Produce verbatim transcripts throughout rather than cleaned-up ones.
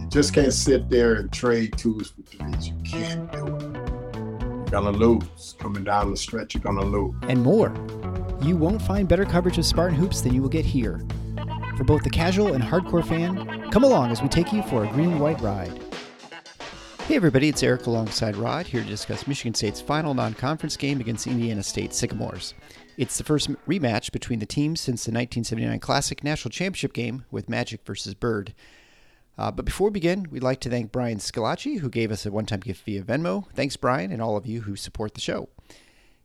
You just can't sit there and trade twos for threes. You can't do it. You're gonna lose. Coming down the stretch, you're gonna lose. And more. You won't find better coverage of Spartan Hoops than you will get here. For both the casual and hardcore fan, come along as we take you for a green and white ride. Hey everybody, it's Eric alongside Rod here to discuss Michigan State's final non-conference game against Indiana State Sycamores. It's the first rematch between the teams since the nineteen seventy-nine Classic National Championship game with Magic versus Bird. Uh, but before we begin, we'd like to thank Brian Scalacci, who gave us a one-time gift via Venmo. Thanks, Brian, and all of you who support the show.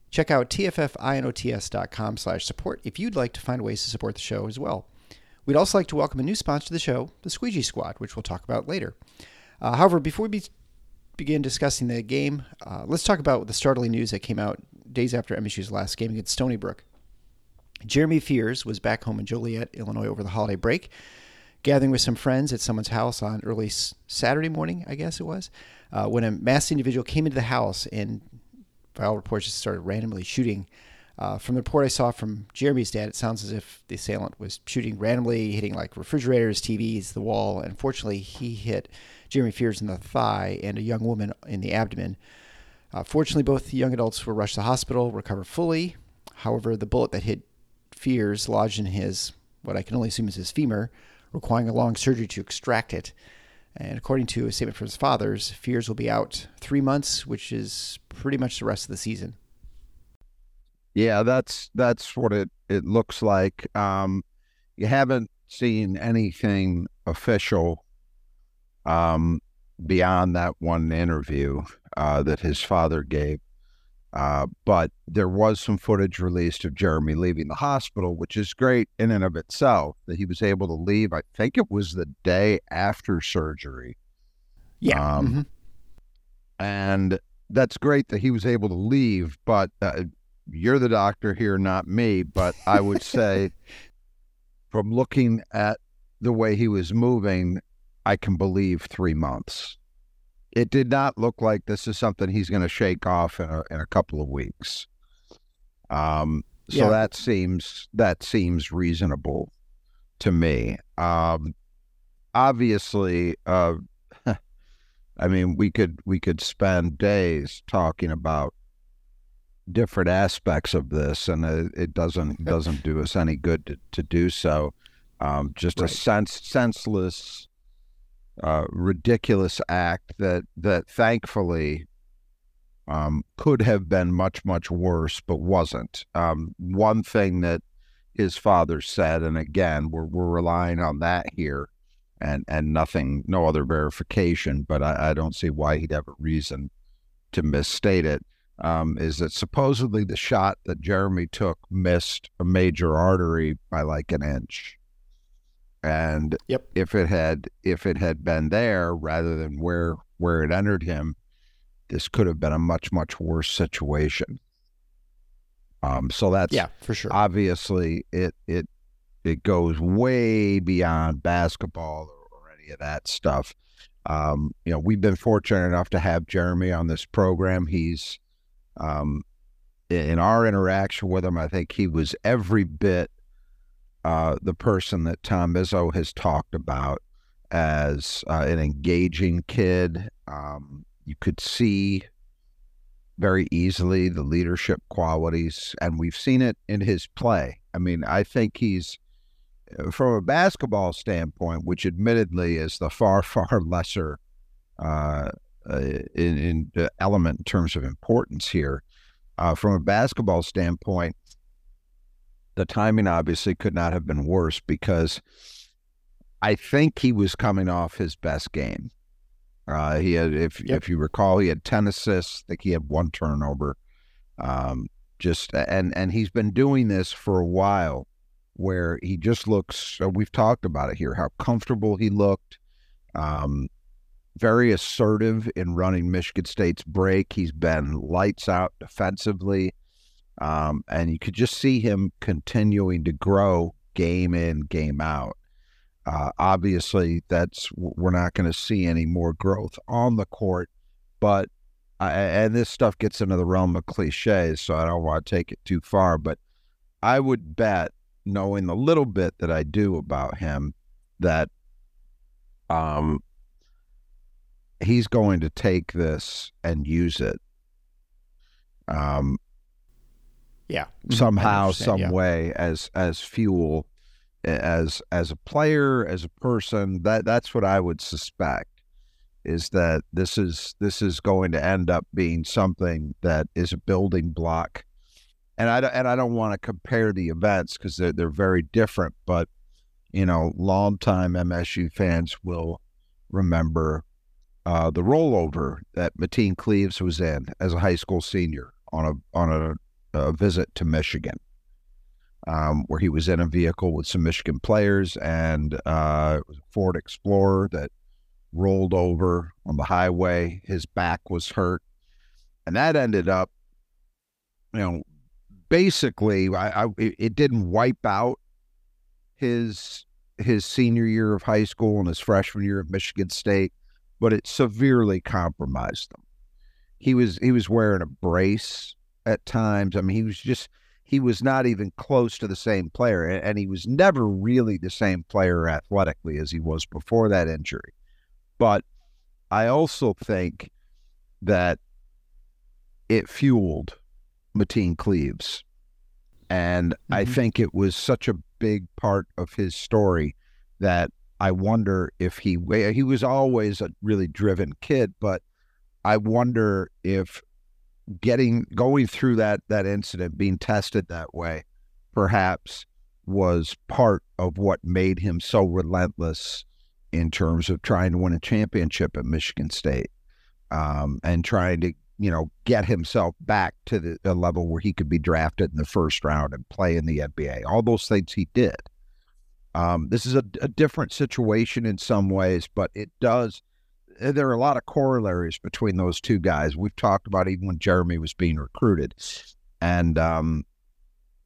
Check out tffinots.com slash support if you'd like to find ways to support the show as well. We'd also like to welcome a new sponsor to the show, the Squeegee Squad, which we'll talk about later. Uh, however, before we be begin discussing the game, uh, let's talk about the startling news that came out days after M S U's last game against Stony Brook. Jeremy Fears was back home in Joliet, Illinois over the holiday break, gathering with some friends at someone's house on early Saturday morning, I guess it was, uh, when a masked individual came into the house and, by all reports, just started randomly shooting. Uh, from the report I saw from Jeremy's dad, it sounds as if the assailant was shooting randomly, hitting like refrigerators, T Vs, the wall. Unfortunately, he hit Jeremy Fears in the thigh and a young woman in the abdomen. Uh, fortunately, both young adults were rushed to the hospital, recovered fully. However, the bullet that hit Fears lodged in his, what I can only assume is his femur, requiring a long surgery to extract it. And according to a statement from his fathers, Fears will be out three months, which is pretty much the rest of the season. Yeah, that's that's what it, it looks like. Um, you haven't seen anything official um, beyond that one interview uh, that his father gave. Uh, but there was some footage released of Jeremy leaving the hospital, which is great in and of itself, that he was able to leave. I think it was the day after surgery. Yeah. Um, mm-hmm. And that's great that he was able to leave, but... Uh, you're the doctor here, not me, but I would say from looking at the way he was moving, I can believe three months. It did not look like this is something he's going to shake off in a, in a couple of weeks. Um, so yeah. that seems, that seems reasonable to me. Um, obviously, uh, I mean, we could, we could spend days talking about different aspects of this, and uh, it doesn't doesn't do us any good to, to do so. Um, just right. a sense, senseless, uh, ridiculous act that that thankfully um, could have been much much worse, but wasn't. Um, one thing that his father said, and again, we're we're relying on that here, and and nothing, no other verification. But I, I don't see why he'd have a reason to misstate it. Um, is that supposedly the shot that Jeremy took missed a major artery by like an inch, and yep. if it had if it had been there rather than where where it entered him, this could have been a much much worse situation. Um, so that's yeah for sure. Obviously, it it it goes way beyond basketball or, or any of that stuff. Um, you know, we've been fortunate enough to have Jeremy on this program. He's Um, in our interaction with him, I think he was every bit uh, the person that Tom Izzo has talked about as uh, an engaging kid. Um, you could see very easily the leadership qualities, and we've seen it in his play. I mean, I think he's, from a basketball standpoint, which admittedly is the far, far lesser uh Uh, in, in the element in terms of importance here. Uh, from a basketball standpoint, the timing obviously could not have been worse because I think he was coming off his best game. Uh, he had, if yep. if you recall, he had ten assists. I think he had one turnover. Um, just and and he's been doing this for a while, where he just looks. Uh, we've talked about it here. How comfortable he looked. Um, very assertive in running Michigan State's break. He's been lights out defensively, um, and you could just see him continuing to grow game in, game out. Uh, obviously, that's we're not going to see any more growth on the court, but uh, and this stuff gets into the realm of cliches, so I don't want to take it too far. But I would bet, knowing the little bit that I do about him, that um, he's going to take this and use it. Um, yeah, somehow, some yeah. way, as as fuel. As as a player, as a person, that that's what I would suspect, is that this is this is going to end up being something that is a building block, and I and I don't want to compare the events because they're they're very different. But you know, longtime M S U fans will remember uh, the rollover that Mateen Cleaves was in as a high school senior on a on a, a visit to Michigan. Um, where he was in a vehicle with some Michigan players, and uh, it was a Ford Explorer that rolled over on the highway. His back was hurt, and that ended up, you know, basically, I, I, it didn't wipe out his his senior year of high school and his freshman year of Michigan State, but it severely compromised them. He was he was wearing a brace at times. I mean, he was just. He was not even close to the same player, and he was never really the same player athletically as he was before that injury. But I also think that it fueled Mateen Cleaves, and mm-hmm. I think it was such a big part of his story that I wonder if he he was always a really driven kid, but I wonder if Getting going through that that incident, being tested that way, perhaps was part of what made him so relentless in terms of trying to win a championship at Michigan State, um, and trying to you know get himself back to the a level where he could be drafted in the first round and play in the N B A. All those things he did. Um, this is a, a different situation in some ways, but it does. There are a lot of corollaries between those two guys. We've talked about even when Jeremy was being recruited. And um,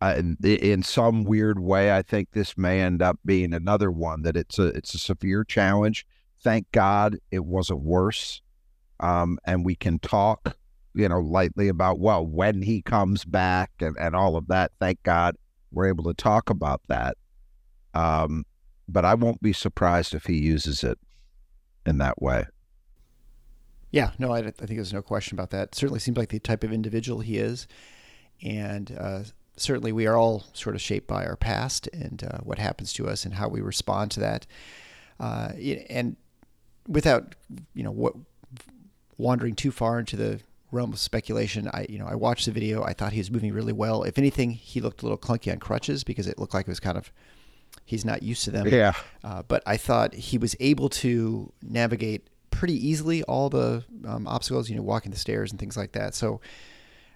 I, in some weird way, I think this may end up being another one, that it's a, it's a severe challenge. Thank God it wasn't worse. Um, and we can talk, you know, lightly about, well, when he comes back and, and all of that. Thank God we're able to talk about that. Um, but I won't be surprised if he uses it in that way. Yeah, no, I, I think there's no question about that. Certainly seems like the type of individual he is. And uh, certainly we are all sort of shaped by our past and uh, what happens to us and how we respond to that. Uh, and without, you know, what, wandering too far into the realm of speculation, I, you know, I watched the video. I thought he was moving really well. If anything, he looked a little clunky on crutches because it looked like it was kind of, he's not used to them. Yeah. Uh, but I thought he was able to navigate pretty easily all the um, obstacles, you know, walking the stairs and things like that. So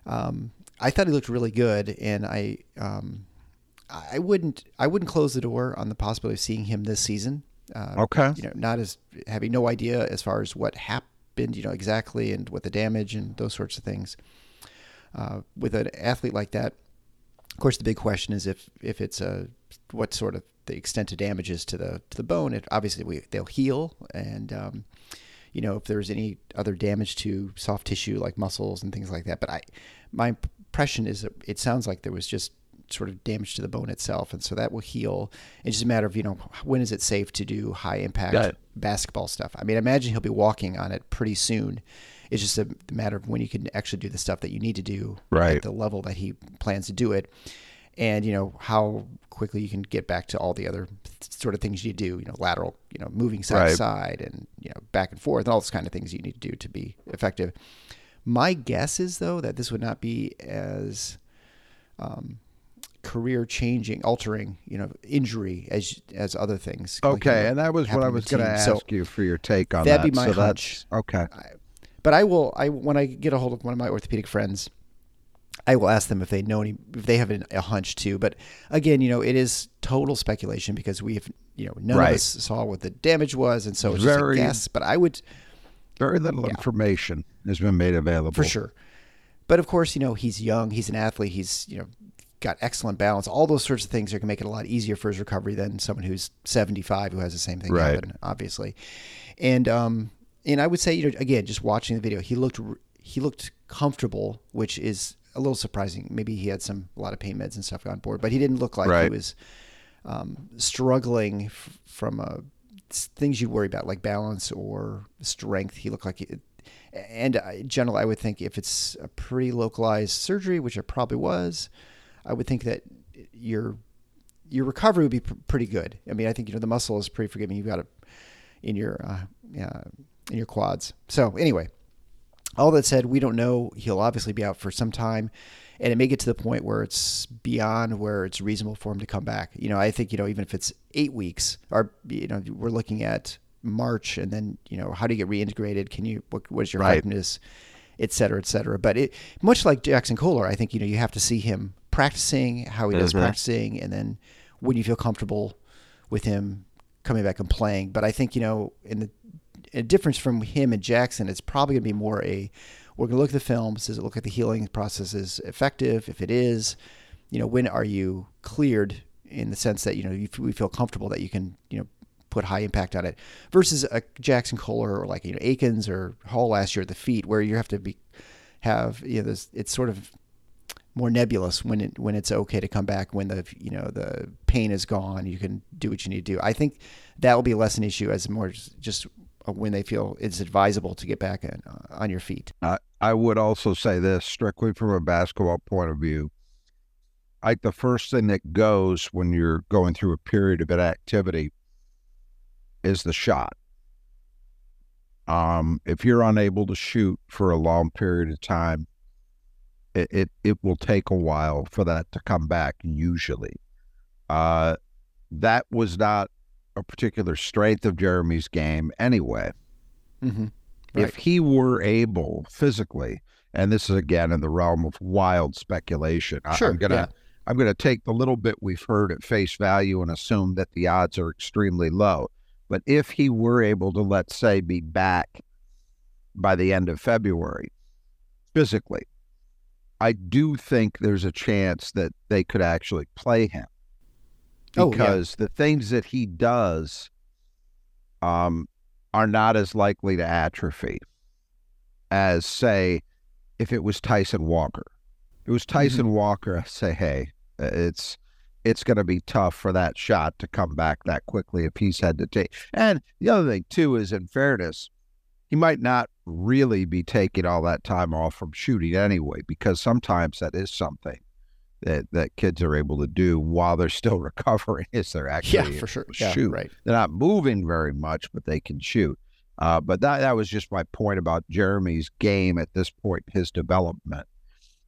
um, I thought he looked really good, and I um, I wouldn't I wouldn't close the door on the possibility of seeing him this season. Uh, okay, you know, not as having no idea as far as what happened, you know, exactly, and what the damage and those sorts of things. Uh, with an athlete like that, of course, the big question is if if it's a what sort of the extent of damages to the to the bone. It obviously we, they'll heal, and um, you know, if there's any other damage to soft tissue like muscles and things like that. But I, my impression is that it sounds like there was just sort of damage to the bone itself. And so that will heal. It's just a matter of, you know, when is it safe to do high impact basketball stuff? I mean, I imagine he'll be walking on it pretty soon. It's just a matter of when you can actually do the stuff that you need to do right at the level that he plans to do it. And, you know, how quickly you can get back to all the other sort of things you do, you know, lateral, you know, moving side right. to side and, you know, back and forth, all those kind of things you need to do to be effective. My guess is, though, that this would not be as um, career-changing, altering, you know, injury as as other things. Okay, like, you know, and that was what I was going to ask so you for your take on that'd that. That'd be my so hunch. That's, okay. I, but I will, I when I get a hold of one of my orthopedic friends, I will ask them if they know any, if they have an, a hunch too. But again, you know, it is total speculation because we have, you know, none right. of us saw what the damage was, and so it's very, just a guess. But I would, very little yeah. information has been made available for sure. But of course, you know, he's young, he's an athlete, he's, you know, got excellent balance. All those sorts of things are going to make it a lot easier for his recovery than someone who's seventy-five who has the same thing right. happen, obviously. And um, and I would say, you know, again, just watching the video, he looked he looked comfortable, which is a little surprising. Maybe he had some a lot of pain meds and stuff on board, but he didn't look like right. he was um, struggling f- from uh, things you worry about, like balance or strength. He looked like he, and uh, generally, I would think if it's a pretty localized surgery, which it probably was, I would think that your your recovery would be pr- pretty good. I mean, I think you know the muscle is pretty forgiving. You've got it in your uh, uh, in your quads. So anyway. All that said, we don't know. He'll obviously be out for some time, and it may get to the point where it's beyond where it's reasonable for him to come back. You know, I think, you know, even if it's eight weeks or, you know, we're looking at March and then, you know, how do you get reintegrated? Can you, what, what is your fitness, right. et cetera, et cetera. But it, much like Jaxon Kohler, I think, you know, you have to see him practicing, how he mm-hmm. does practicing, and then when you feel comfortable with him coming back and playing. But I think, you know, in the, a difference from him and Jackson, it's probably going to be more a, we're going to look at the films. Does it look like the healing process is effective? If it is, you know, when are you cleared in the sense that, you know, you, we feel comfortable that you can, you know, put high impact on it versus a Jaxon Kohler or like, you know, Akins or Hall last year at the feet where you have to be, have, you know, this, it's sort of more nebulous when it, when it's okay to come back, when the, you know, the pain is gone, you can do what you need to do. I think that will be less an issue as more just, just when they feel it's advisable to get back in, uh, on your feet. Uh, I would also say this strictly from a basketball point of view. Like the first thing that goes when you're going through a period of inactivity is the shot. Um, if you're unable to shoot for a long period of time, it, it, it will take a while for that to come back usually. Uh, that was not a particular strength of Jeremy's game anyway. Mm-hmm. Right. If he were able physically, and this is again in the realm of wild speculation, sure, I'm gonna yeah. I'm gonna take the little bit we've heard at face value and assume that the odds are extremely low. But if he were able to, let's say, be back by the end of February physically, I do think there's a chance that they could actually play him. Because oh, yeah. the things that he does um, are not as likely to atrophy as, say, if it was Tyson Walker. If it was Tyson mm-hmm. Walker, I say, hey, it's it's going to be tough for that shot to come back that quickly if he's had to take. And the other thing, too, is in fairness, he might not really be taking all that time off from shooting anyway, because sometimes that is something that that kids are able to do while they're still recovering is they're actually yeah, for sure. yeah, shoot. Right. They're not moving very much, but they can shoot. Uh, but that, that was just my point about Jeremy's game at this point, his development.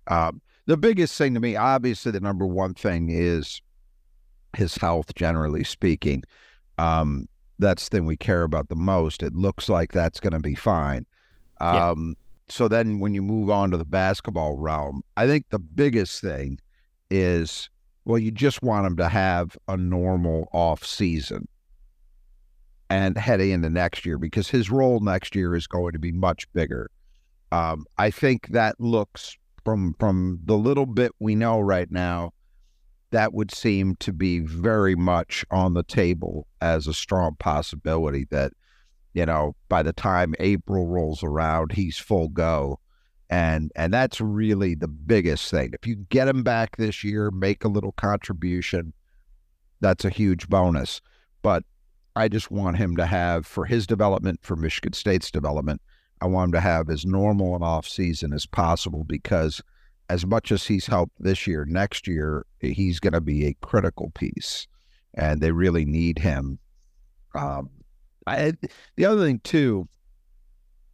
Um, the biggest thing to me, obviously the number one thing is his health, generally speaking. Um, that's the thing we care about the most. It looks like that's going to be fine. Um, yeah. So then when you move on to the basketball realm, I think the biggest thing is, well, you just want him to have a normal off season and heading into next year because his role next year is going to be much bigger. Um, I think that looks from from the little bit we know right now, that would seem to be very much on the table as a strong possibility that, you know, by the time April rolls around, he's full go. And and that's really the biggest thing. If you get him back this year, make a little contribution, that's a huge bonus. But I just want him to have, for his development, for Michigan State's development, I want him to have as normal an offseason as possible because as much as he's helped this year, next year, he's going to be a critical piece. And they really need him. Um, I, the other thing, too,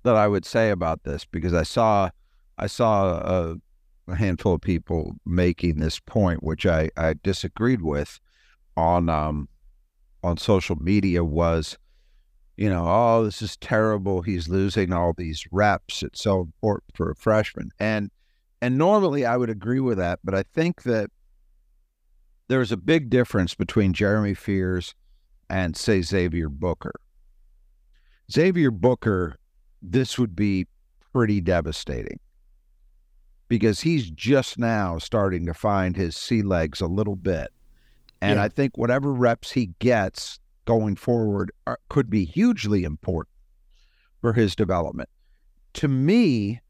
that I would say about this, because I saw... I saw a, a handful of people making this point, which I, I disagreed with on um, on social media, was, you know, oh, this is terrible. He's losing all these reps. It's so important for a freshman. And and normally I would agree with that, but I think that there's a big difference between Jeremy Fears and, say, Xavier Booker. Xavier Booker, this would be pretty devastating because he's just now starting to find his sea legs a little bit. And yeah. I think whatever reps he gets going forward are, could be hugely important for his development. To me,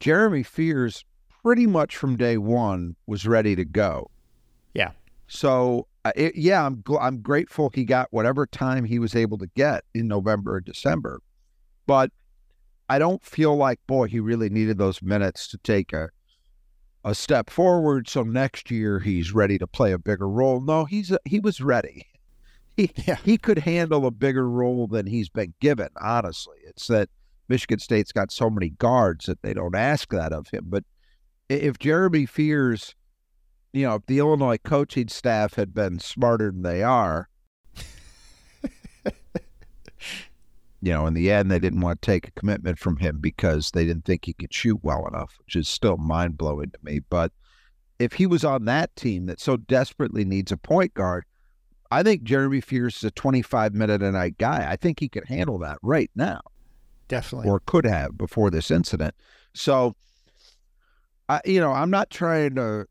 Jeremy Fears pretty much from day one was ready to go. Yeah. So, uh, it, yeah, I'm gl- I'm grateful he got whatever time he was able to get in November or December. But I don't feel like, boy, he really needed those minutes to take a a step forward. So next year he's ready to play a bigger role. No, he's a, he was ready. He yeah. he could handle a bigger role than he's been given, honestly. It's that Michigan State's got so many guards that they don't ask that of him. But if Jeremy Fears, you know, if the Illinois coaching staff had been smarter than they are, you know, in the end, they didn't want to take a commitment from him because they didn't think he could shoot well enough, which is still mind-blowing to me. But if he was on that team that so desperately needs a point guard, I think Jeremy Fears is a twenty-five minute a night guy. I think he could handle that right now. Definitely. Or could have before this incident. So, I, you know, I'm not trying to,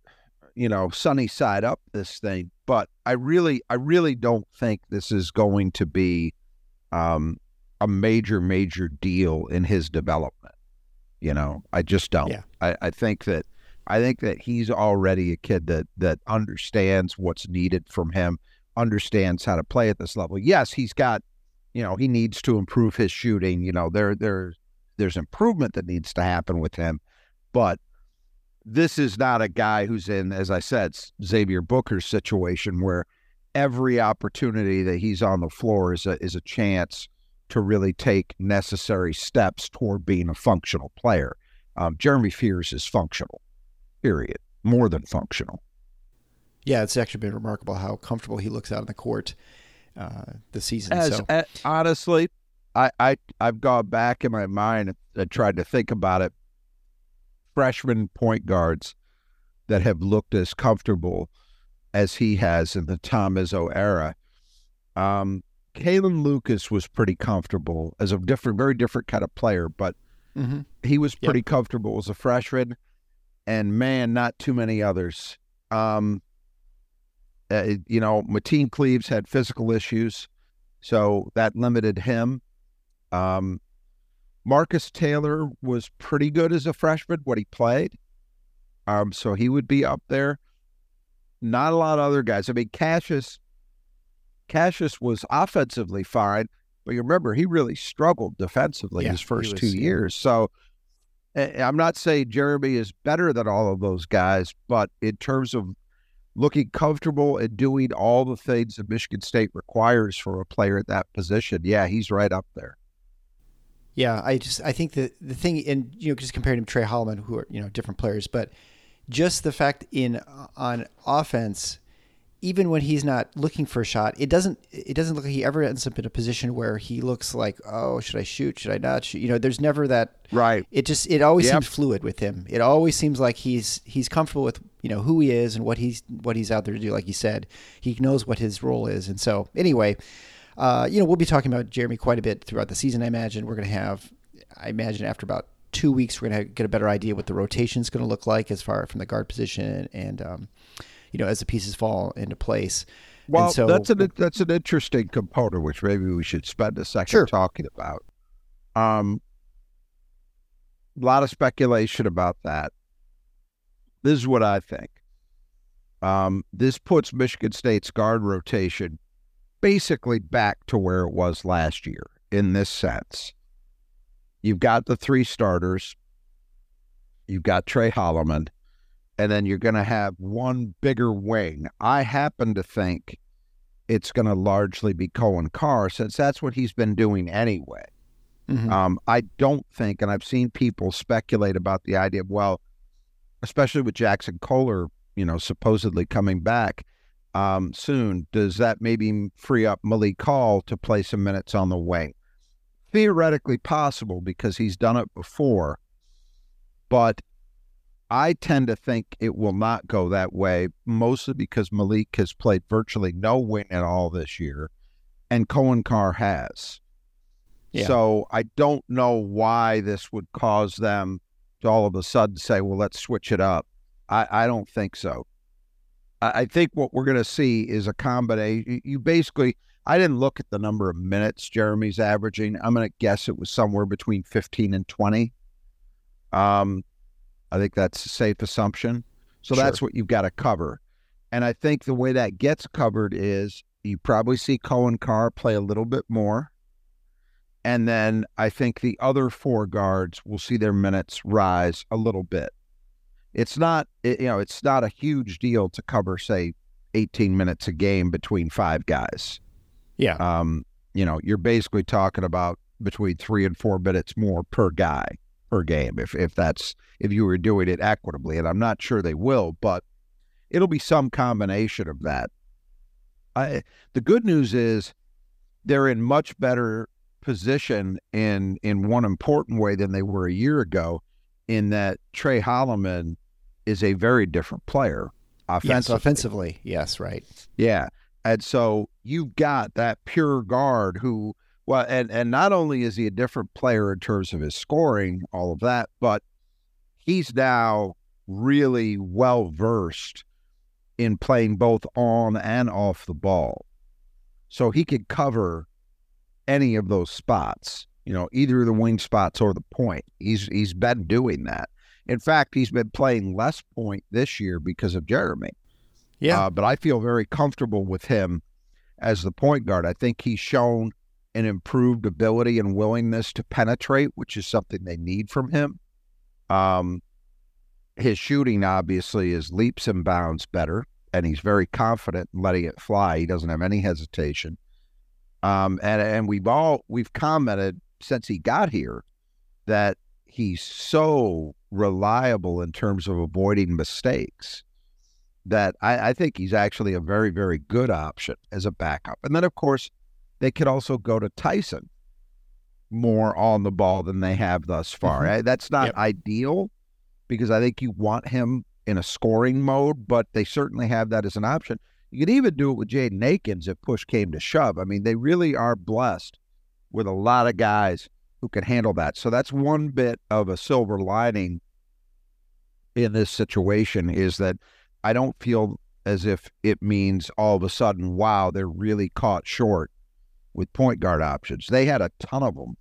you know, sunny side up this thing, but I really, I really don't think this is going to be um, – a major, major deal in his development. You know, I just don't. Yeah. I, I think that I think that he's already a kid that that understands what's needed from him, understands how to play at this level. Yes, he's got, you know, he needs to improve his shooting. You know, there there there's improvement that needs to happen with him. But this is not a guy who's in, as I said, Xavier Booker's situation where every opportunity that he's on the floor is a, is a chance to really take necessary steps toward being a functional player. Um, Jeremy Fears is functional, period, more than functional. Yeah, it's actually been remarkable how comfortable he looks out on the court uh, this season. As, so. as, honestly, I, I, I've gone back in my mind and tried to think about it. Freshman point guards that have looked as comfortable as he has in the Tom Izzo era, um, Kalen Lucas was pretty comfortable as a different, very different kind of player, but mm-hmm. he was pretty yep. comfortable as a freshman, and man, not too many others. Um, uh, you know, Mateen Cleaves had physical issues, so that limited him. Um, Marcus Taylor was pretty good as a freshman, what he played, um, so he would be up there. Not a lot of other guys. I mean, Cassius... Cassius was offensively fine, but you remember he really struggled defensively yeah, his first was, two yeah. years. So I'm not saying Jeremy is better than all of those guys, but in terms of looking comfortable and doing all the things that Michigan State requires for a player at that position, yeah, he's right up there. Yeah, I just I think the the thing, and you know, just comparing him to Trey Holloman, who are you know different players, but just the fact in on offense. Even when he's not looking for a shot, it doesn't it doesn't look like he ever ends up in a position where he looks like, oh, should I shoot? Should I not shoot? You know, there's never that. Right. It just it always yep. seems fluid with him. It always seems like he's he's comfortable with, you know, who he is and what he's what he's out there to do. Like you said, he knows what his role is. And so anyway, uh, you know, we'll be talking about Jeremy quite a bit throughout the season. I imagine we're going to have I imagine after about two weeks, we're going to get a better idea what the rotation is going to look like as far from the guard position and um you know, as the pieces fall into place. Well, and so, that's an that's an interesting component, which maybe we should spend a second sure. talking about. Um, a lot of speculation about that. This is what I think. Um, this puts Michigan State's guard rotation basically back to where it was last year in this sense. You've got the three starters. You've got Trey Holloman. And then you're going to have one bigger wing. I happen to think it's going to largely be Cohen Carr, since that's what he's been doing anyway. Mm-hmm. Um, I don't think, and I've seen people speculate about the idea of, well, especially with Jaxon Kohler, you know, supposedly coming back um, soon, does that maybe free up Malik Hall to play some minutes on the wing? Theoretically possible, because he's done it before, but I tend to think it will not go that way, mostly because Malik has played virtually no win at all this year, and Cohen Carr has. Yeah. So I don't know why this would cause them to all of a sudden say, well, let's switch it up. I, I don't think so. I, I think what we're going to see is a combination. You basically, I didn't look at the number of minutes Jeremy's averaging. I'm going to guess it was somewhere between fifteen and twenty. Um. I think that's a safe assumption. So sure. That's what you've got to cover. And I think the way that gets covered is you probably see Cohen Carr play a little bit more. And then I think the other four guards will see their minutes rise a little bit. It's not, it, you know, it's not a huge deal to cover, say, eighteen minutes a game between five guys. Yeah. Um, you know, you're basically talking about between three and four minutes more per guy. Per game, if if that's if you were doing it equitably, and I'm not sure they will, but it'll be some combination of that. I the good news is they're in much better position in in one important way than they were a year ago, in that Trey Holloman is a very different player offensively. Yes, offensively, yes, right, yeah, and so you've got that pure guard who. Well, and, and not only is he a different player in terms of his scoring, all of that, but he's now really well-versed in playing both on and off the ball. So he could cover any of those spots, you know, either the wing spots or the point. He's He's been doing that. In fact, he's been playing less point this year because of Jeremy. Yeah. Uh, but I feel very comfortable with him as the point guard. I think he's shown an improved ability and willingness to penetrate, which is something they need from him. Um, his shooting, obviously, is leaps and bounds better, and he's very confident in letting it fly. He doesn't have any hesitation. Um, and and we've all we've commented since he got here that he's so reliable in terms of avoiding mistakes that I, I think he's actually a very, very good option as a backup. And then, of course, they could also go to Tyson more on the ball than they have thus far. Mm-hmm. That's not yep. ideal, because I think you want him in a scoring mode, but they certainly have that as an option. You could even do it with Jaden Akins if push came to shove. I mean, they really are blessed with a lot of guys who can handle that. So that's one bit of a silver lining in this situation, is that I don't feel as if it means all of a sudden, wow, they're really caught short with point guard options. They had a ton of them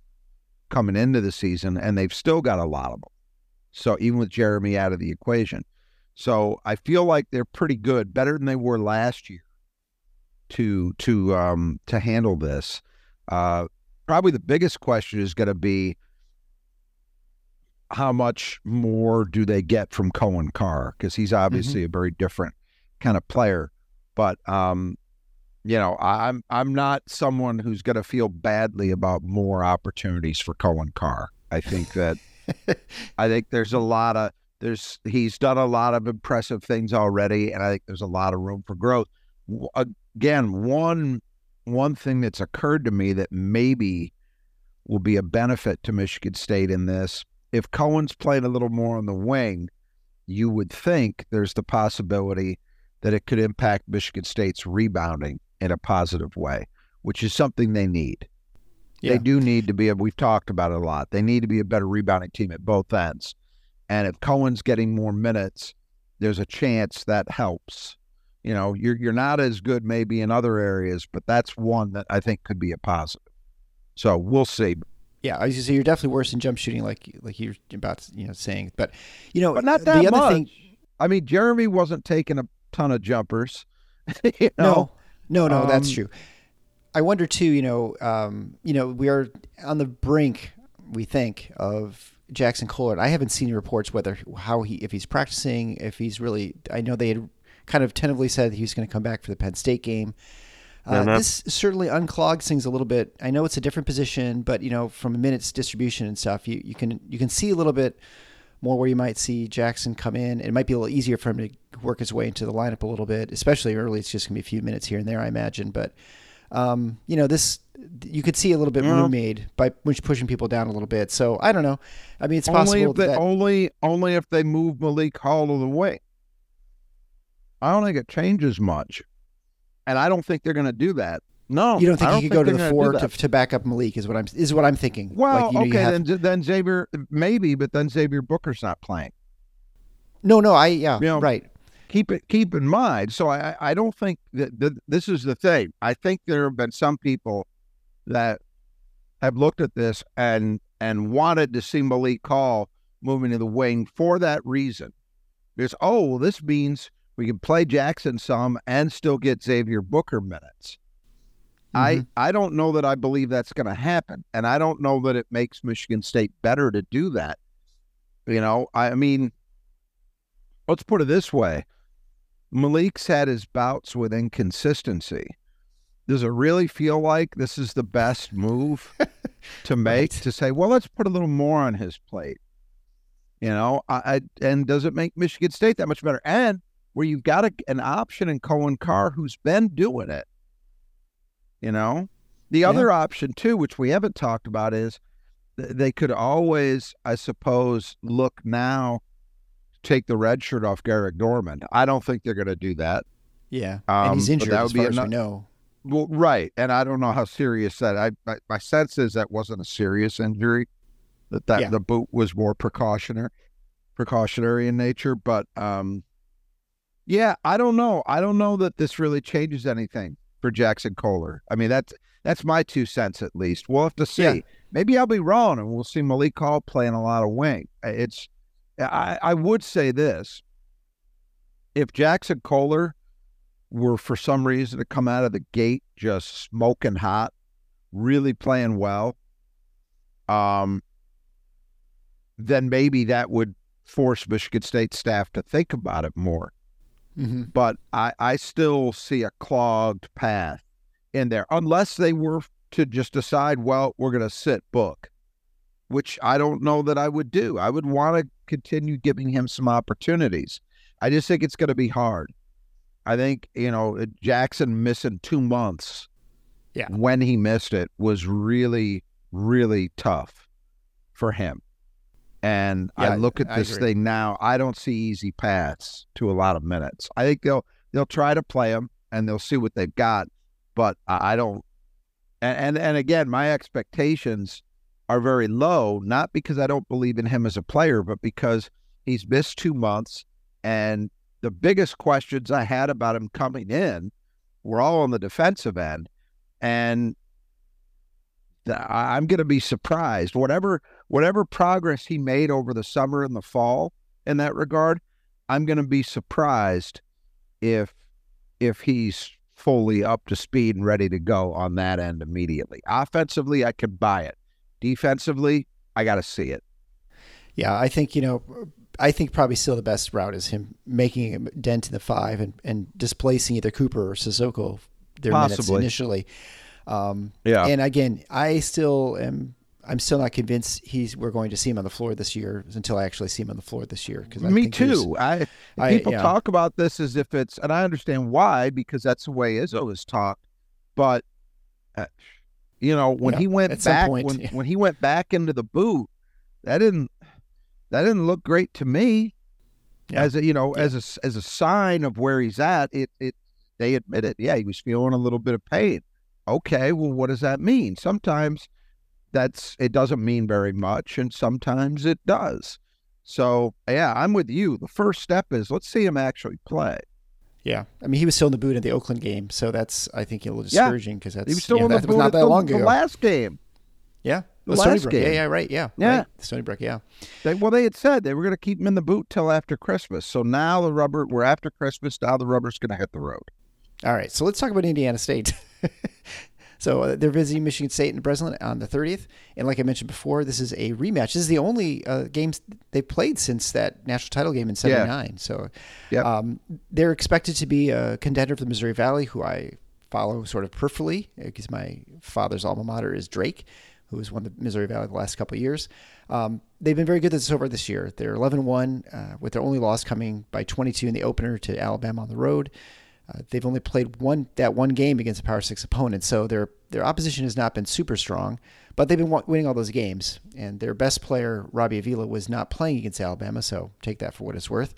coming into the season, and they've still got a lot of them. So even with Jeremy out of the equation. So I feel like they're pretty good, better than they were last year to to um, to handle this. Uh, probably the biggest question is going to be, how much more do they get from Cohen Carr? Because he's obviously mm-hmm. a very different kind of player. But um You know, I'm I'm not someone who's going to feel badly about more opportunities for Cohen Carr. I think that I think there's a lot of there's he's done a lot of impressive things already, and I think there's a lot of room for growth. Again, one one thing that's occurred to me that maybe will be a benefit to Michigan State in this: if Cohen's playing a little more on the wing, you would think there's the possibility that it could impact Michigan State's rebounding in a positive way, which is something they need. Yeah. They do need to be, a, we've talked about it a lot, they need to be a better rebounding team at both ends. And if Cohen's getting more minutes, there's a chance that helps. You know, you're you're not as good maybe in other areas, but that's one that I think could be a positive. So we'll see. Yeah, I was going to say, you're definitely worse in jump shooting, like like you're about you know saying. But, you know, but not that the other much. Thing, I mean, Jeremy wasn't taking a ton of jumpers. you know? No, no, no, um, that's true. I wonder too, you know, um, you know, we are on the brink, we think, of Jaxon Kohler. I haven't seen reports whether how he, if he's practicing, if he's really, I know they had kind of tentatively said he was going to come back for the Penn State game. Uh, yeah, this certainly unclogs things a little bit. I know it's a different position, but you know, from a minutes distribution and stuff, you, you can, you can see a little bit more where you might see Jackson come in. It might be a little easier for him to work his way into the lineup a little bit, especially early. It's just going to be a few minutes here and there, I imagine. But, um, you know, this you could see a little bit yeah. room made by pushing people down a little bit. So I don't know. I mean, it's only possible. If they, that... Only only if they move Malik Hall of the way. I don't think it changes much. And I don't think they're going to do that. No, you don't think he could go to the four to, to back up Malik is what I'm is what I'm thinking. Well, like, you know, okay, have, then then Xavier maybe, but then Xavier Booker's not playing. No, no, I yeah, you know, right. Keep it keep in mind. So I I don't think that, that this is the thing. I think there have been some people that have looked at this and and wanted to see Malik Hall moving to the wing for that reason. Because oh, well, this means we can play Jackson some and still get Xavier Booker minutes. Mm-hmm. I, I don't know that I believe that's going to happen, and I don't know that it makes Michigan State better to do that. You know, I mean, let's put it this way. Malik's had his bouts with inconsistency. Does it really feel like this is the best move to make, right. to say, well, let's put a little more on his plate? You know, I, I and does it make Michigan State that much better? And where you've got a, an option in Cohen Carr who's been doing it. You know, the other yeah. option, too, which we haven't talked about, is th- they could always, I suppose, look now, take the red shirt off Garrick Dorman. I don't think they're going to do that. Yeah. Um, and he's injured as far as we know. Well, right. And I don't know how serious that I, I my sense is that wasn't a serious injury, that, that yeah. the boot was more precautionary, precautionary in nature. But, um, yeah, I don't know. I don't know that this really changes anything for Jaxon Kohler. I mean, that's that's my two cents at least. We'll have to see. Yeah. Maybe I'll be wrong, and we'll see Malik Hall playing a lot of wing. It's, I, I would say this. If Jaxon Kohler were for some reason to come out of the gate just smoking hot, really playing well, um, then maybe that would force Michigan State staff to think about it more. Mm-hmm. But I, I still see a clogged path in there, unless they were to just decide, well, we're going to sit Book, which I don't know that I would do. I would want to continue giving him some opportunities. I just think it's going to be hard. I think, you know, Jackson missing two months yeah. when he missed it was really, really tough for him. And yeah, I look at this thing now, I don't see easy paths to a lot of minutes. I think they'll they'll try to play them, and they'll see what they've got, but I don't. And, and, and again, my expectations are very low, not because I don't believe in him as a player, but because he's missed two months, and the biggest questions I had about him coming in were all on the defensive end, and I'm going to be surprised. Whatever whatever progress he made over the summer and the fall in that regard, I'm going to be surprised if if he's fully up to speed and ready to go on that end immediately. Offensively, I could buy it. Defensively, I got to see it. Yeah, I think, you know, I think probably still the best route is him making a dent in the five and, and displacing either Cooper or Sissoko their minutes initially. Um, yeah. And again, I still am, I'm still not convinced he's, we're going to see him on the floor this year until I actually see him on the floor this year. Cause I Me think too. I, I people yeah. talk about this as if it's, and I understand why, because that's the way Izzo is talked. But, uh, you know, when yeah, he went back, point, when, yeah. when he went back into the boot, that didn't, that didn't look great to me yeah. as a, you know, yeah. as a, as a sign of where he's at. It, it, they admit it. Yeah. He was feeling a little bit of pain. Okay, well, what does that mean? Sometimes that's it doesn't mean very much, and sometimes it does. So, yeah, I'm with you. The first step is let's see him actually play. Yeah. I mean, he was still in the boot in the Oakland game, so that's, I think, a little discouraging because yeah. that's he was still you know, in the boot not that the, long ago. The last game. Yeah. The well, last game. Yeah, yeah, right, yeah. Yeah. Right. Stony Brook, yeah. They, well, they had said they were going to keep him in the boot till after Christmas. So now the rubber, we're after Christmas, now the rubber's going to hit the road. All right, so let's talk about Indiana State. So uh, they're visiting Michigan State in Breslin on the thirtieth. And like I mentioned before, this is a rematch. This is the only uh, game they've played since that national title game in seventy-nine. Yeah. So yep. um, they're expected to be a contender for the Missouri Valley, who I follow sort of peripherally because my father's alma mater is Drake, who has won the Missouri Valley the last couple of years. Um, they've been very good this over this year. They're eleven and one, uh, with their only loss coming by twenty-two in the opener to Alabama on the road. Uh, they've only played one that one game against a Power Six opponent, so their their opposition has not been super strong. But they've been w- winning all those games, and their best player, Robbie Avila, was not playing against Alabama, so take that for what it's worth.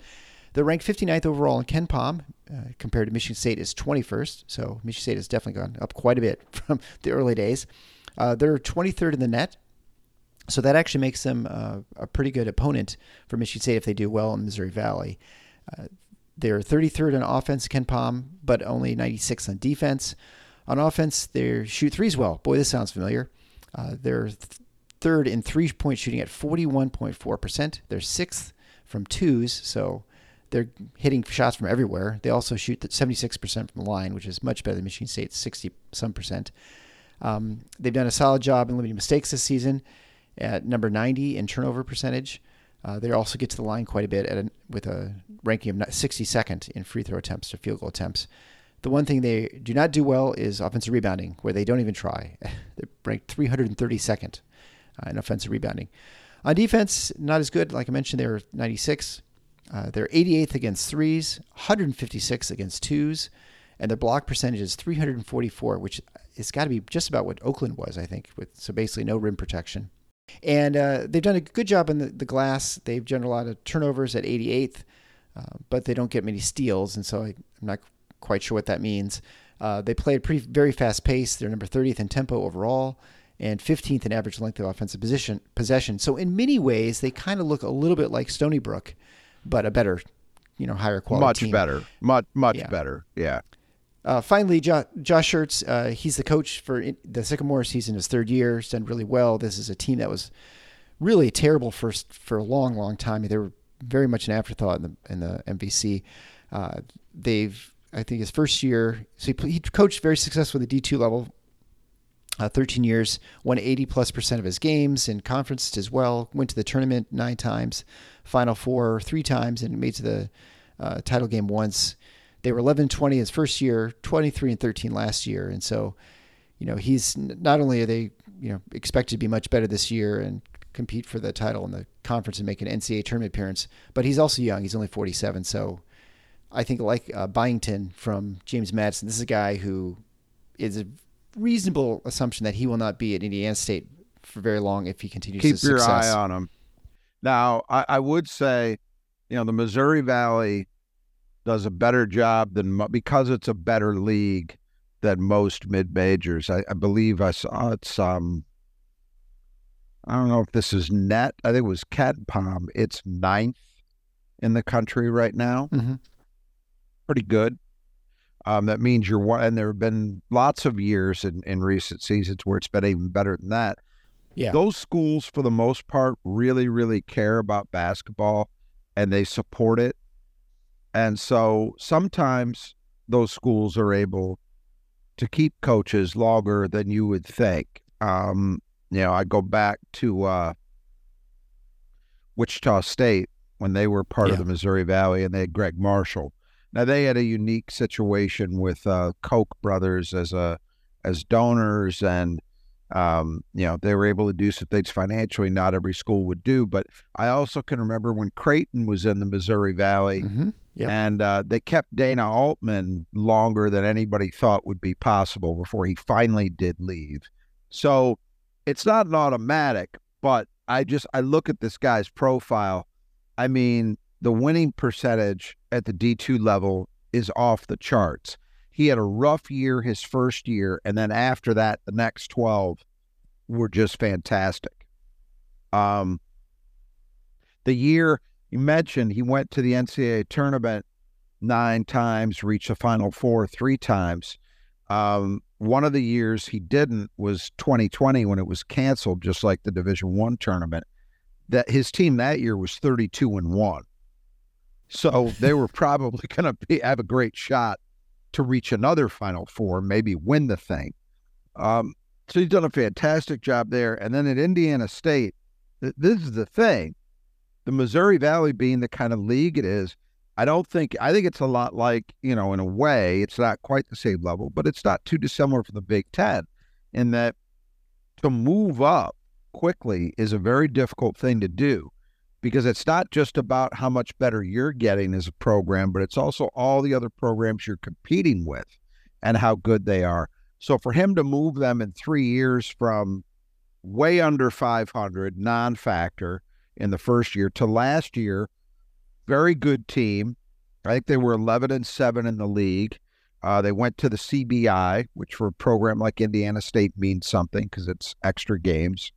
They're ranked fifty-ninth overall in KenPom, uh, compared to Michigan State is twenty-first, so Michigan State has definitely gone up quite a bit from the early days. Uh, they're twenty-third in the net, so that actually makes them uh, a pretty good opponent for Michigan State if they do well in Missouri Valley. Uh, They're thirty-third on offense, KenPom, but only ninety-sixth on defense. On offense, they shoot threes well. Boy, this sounds familiar. Uh, they're th- third in three-point shooting at forty-one point four percent. They're sixth from twos, so they're hitting shots from everywhere. They also shoot seventy-six percent from the line, which is much better than Michigan State's sixty-some percent. Um, they've done a solid job in limiting mistakes this season at number ninety in turnover percentage. Uh, they also get to the line quite a bit at a, with a ranking of sixty-second in free throw attempts to field goal attempts. The one thing they do not do well is offensive rebounding, where they don't even try. They're ranked three hundred thirty-second uh, in offensive rebounding. On defense, not as good. Like I mentioned, they're ninety-sixth. Uh, they're eighty-eighth against threes, one hundred fifty-sixth against twos, and their block percentage is three hundred forty-four, which it's got to be just about what Oakland was, I think, with so basically no rim protection. And uh, they've done a good job in the, the glass. They've done a lot of turnovers at eighty-eighth, uh, but they don't get many steals, and so I, I'm not quite sure what that means. Uh, they play at a pretty, very fast pace. They're number thirtieth in tempo overall and fifteenth in average length of offensive position, possession. So in many ways, they kind of look a little bit like Stony Brook, but a better, you know, higher quality Much team. better. Much, much yeah. better, yeah. Uh, finally, jo- Josh Schertz, uh, he's the coach for in- the Sycamores. He's in his third year. He's done really well. This is a team that was really terrible for, for a long, long time. They were very much an afterthought in the in the M V C. Uh, they've, I think his first year, so he, he coached very successful at the D two level, uh, thirteen years, won eighty plus percent of his games in conference as well, went to the tournament nine times, Final Four three times, and made to the uh, title game once. They were eleven and twenty his first year, twenty-three and thirteen last year. And so, you know, he's not only are they, you know, expected to be much better this year and compete for the title in the conference and make an N C A A tournament appearance, but he's also young. He's only forty-seven. So I think like uh, Byington from James Madison, this is a guy who is a reasonable assumption that he will not be at Indiana State for very long if he continues his success. Keep your eye on him. Now, I, I would say, you know, the Missouri Valley does a better job than, because it's a better league than most mid-majors. I, I believe I saw it's, um, I don't know if this is net, I think it was KenPom. It's ninth in the country right now. Mm-hmm. Pretty good. Um, that means you're one, and there have been lots of years in, in recent seasons where it's been even better than that. Yeah. Those schools, for the most part, really, really care about basketball and they support it. And so sometimes those schools are able to keep coaches longer than you would think. Um, you know, I go back to uh, Wichita State when they were part yeah. of the Missouri Valley and they had Greg Marshall. Now, they had a unique situation with uh, Koch brothers as a as donors, and, um, you know, they were able to do some things financially not every school would do. But I also can remember when Creighton was in the Missouri Valley, mm-hmm. Yep. And uh, they kept Dana Altman longer than anybody thought would be possible before he finally did leave. So it's not an automatic, but I just, I look at this guy's profile. I mean, the winning percentage at the D two level is off the charts. He had a rough year his first year, and then after that, the next twelve were just fantastic. Um, the year... You mentioned he went to the N C A A tournament nine times, reached the Final Four three times. Um, one of the years he didn't was twenty twenty when it was canceled, just like the Division One tournament. That his team that year was thirty-two and one, so they were probably going to have a great shot to reach another Final Four, maybe win the thing. Um, so he's done a fantastic job there. And then at Indiana State, th- this is the thing. The Missouri Valley being the kind of league it is, I don't think, I think it's a lot like, you know, in a way, it's not quite the same level, but it's not too dissimilar from the Big Ten in that to move up quickly is a very difficult thing to do, because it's not just about how much better you're getting as a program, but it's also all the other programs you're competing with and how good they are. So for him to move them in three years from way under five hundred, non-factor in the first year, to last year, very good team. I think they were eleven and seven in the league. Uh, they went to the C B I, which for a program like Indiana State means something because it's extra games,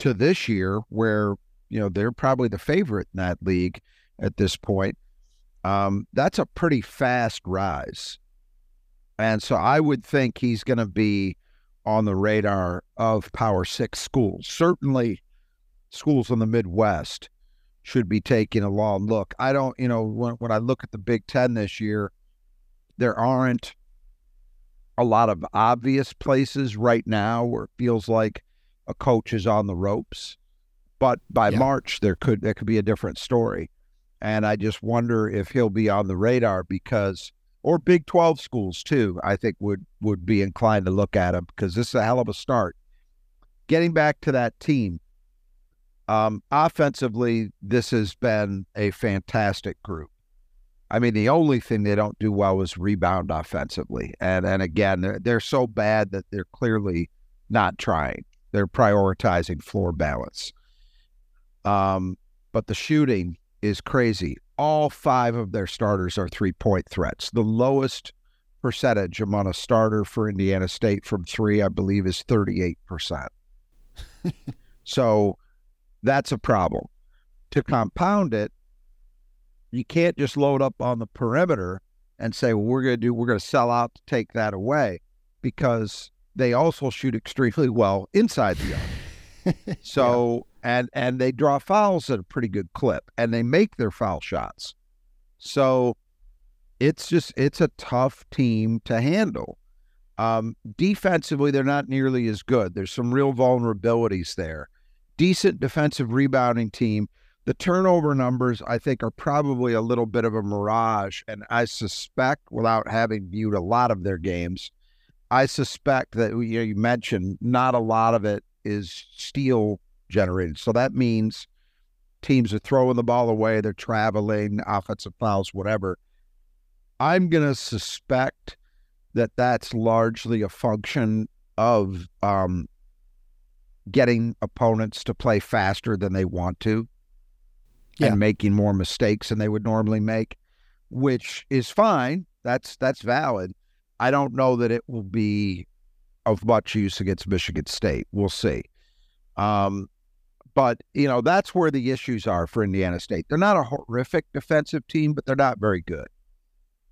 to this year where, you know, they're probably the favorite in that league at this point. Um, that's a pretty fast rise. And so I would think he's going to be on the radar of Power Six schools. Certainly schools in the Midwest should be taking a long look. I don't, you know, when, when I look at the Big Ten this year, there aren't a lot of obvious places right now where it feels like a coach is on the ropes. But by yeah. March, there could there could be a different story. And I just wonder if he'll be on the radar, because, or Big twelve schools too, I think would, would be inclined to look at him, because this is a hell of a start. Getting back to that team, um, offensively, this has been a fantastic group. I mean, the only thing they don't do well is rebound offensively. And, and again, they're, they're so bad that they're clearly not trying. They're prioritizing floor balance. Um, but the shooting is crazy. All five of their starters are three-point threats. The lowest percentage among a starter for Indiana State from three, I believe, is thirty-eight percent. So that's a problem. To compound it, you can't just load up on the perimeter and say, well, we're going to do, we're going to sell out to take that away, because they also shoot extremely well inside the arc. So, yeah. and, and they draw fouls at a pretty good clip, and they make their foul shots. So it's just, it's a tough team to handle. Um, defensively, they're not nearly as good. There's some real vulnerabilities there. Decent defensive rebounding team. The turnover numbers, I think, are probably a little bit of a mirage, and I suspect, without having viewed a lot of their games, I suspect that, you know, you mentioned not a lot of it is steal generated. So that means teams are throwing the ball away, they're traveling, offensive fouls, whatever. I'm going to suspect that that's largely a function of um, getting opponents to play faster than they want to. Yeah. And making more mistakes than they would normally make, which is fine. That's that's valid. I don't know that it will be of much use against Michigan State. We'll see. Um, but, you know, that's where the issues are for Indiana State. They're not a horrific defensive team, but they're not very good.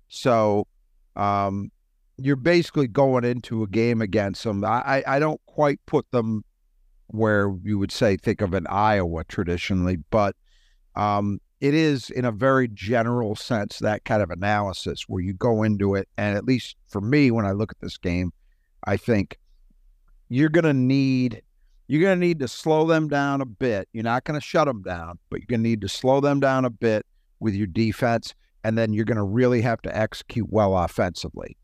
So um, you're basically going into a game against them. I, I don't quite put them where you would say think of an Iowa traditionally, but Um, it is, in a very general sense, that kind of analysis where you go into it, and at least for me, when I look at this game, I think you're going to need you're going to need to slow them down a bit. You're not going to shut them down, but you're going to need to slow them down a bit with your defense, and then you're going to really have to execute well offensively.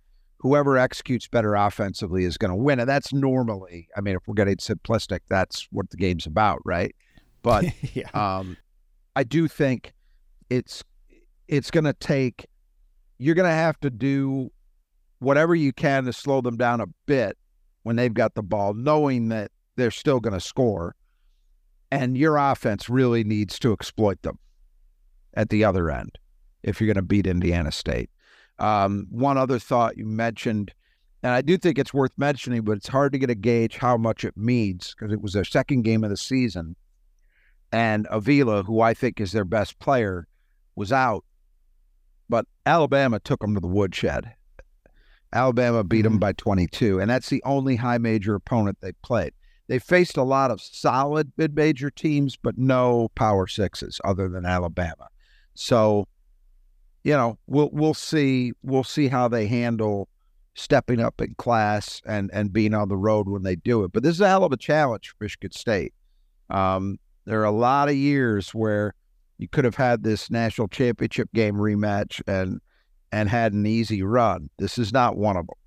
Whoever executes better offensively is going to win, and that's normally, I mean, if we're getting simplistic, that's what the game's about, right? But yeah. um I do think it's it's going to take, you're going to have to do whatever you can to slow them down a bit when they've got the ball, knowing that they're still going to score, and your offense really needs to exploit them at the other end if you're going to beat Indiana State. Um, one other thought you mentioned, and I do think it's worth mentioning, but it's hard to get a gauge how much it means because it was their second game of the season. And Avila, who I think is their best player, was out. But Alabama took them to the woodshed. Alabama beat them by twenty-two, and that's the only high-major opponent they played. They faced a lot of solid mid-major teams, but no Power Sixes other than Alabama. So, you know, we'll we'll see we'll see how they handle stepping up in class and, and being on the road when they do it. But this is a hell of a challenge for Michigan State. Um, There are a lot of years where you could have had this national championship game rematch and and had an easy run. This is not one of them.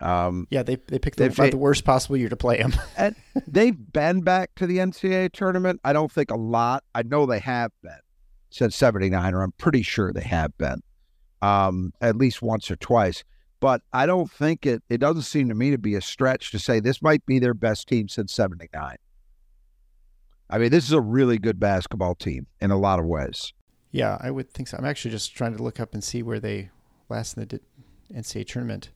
Um, yeah, they they picked the, about they, the worst possible year to play him. And they've been back to the N C double A tournament. I don't think a lot. I know they have been since seventy-nine, or I'm pretty sure they have been um, at least once or twice. But I don't think it, it doesn't seem to me to be a stretch to say this might be their best team since seventy-nine. I mean, this is a really good basketball team in a lot of ways. Yeah, I would think so. I'm actually just trying to look up and see where they last in the N C double A tournament.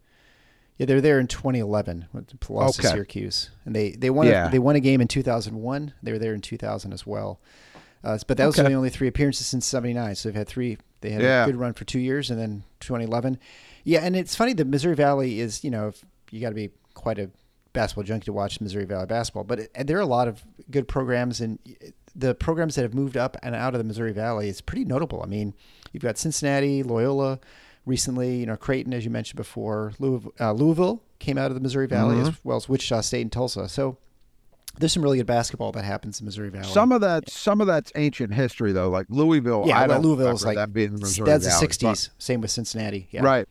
Yeah, they were there in twenty eleven with the loss to Syracuse. And they, they won yeah. a, they won a game in two thousand one. They were there in two thousand as well. Uh, but that was okay. the only three appearances since seventy-nine. So they've had three. They had yeah. a good run for two years and then twenty eleven. Yeah, and it's funny that Missouri Valley is, you know, you got to be quite a basketball junkie to watch Missouri Valley basketball. But it, and there are a lot of good programs, and the programs that have moved up and out of the Missouri Valley is pretty notable. I mean, you've got Cincinnati, Loyola recently, you know, Creighton, as you mentioned before, Louisville, uh, Louisville came out of the Missouri Valley, mm-hmm. as well as Wichita State and Tulsa. So there's some really good basketball that happens in Missouri Valley. Some of that, some of that's ancient history though, like Louisville. Yeah, I well, don't Louisville's like that being Missouri that's Valley, the sixties. But, same with Cincinnati. Yeah. Right.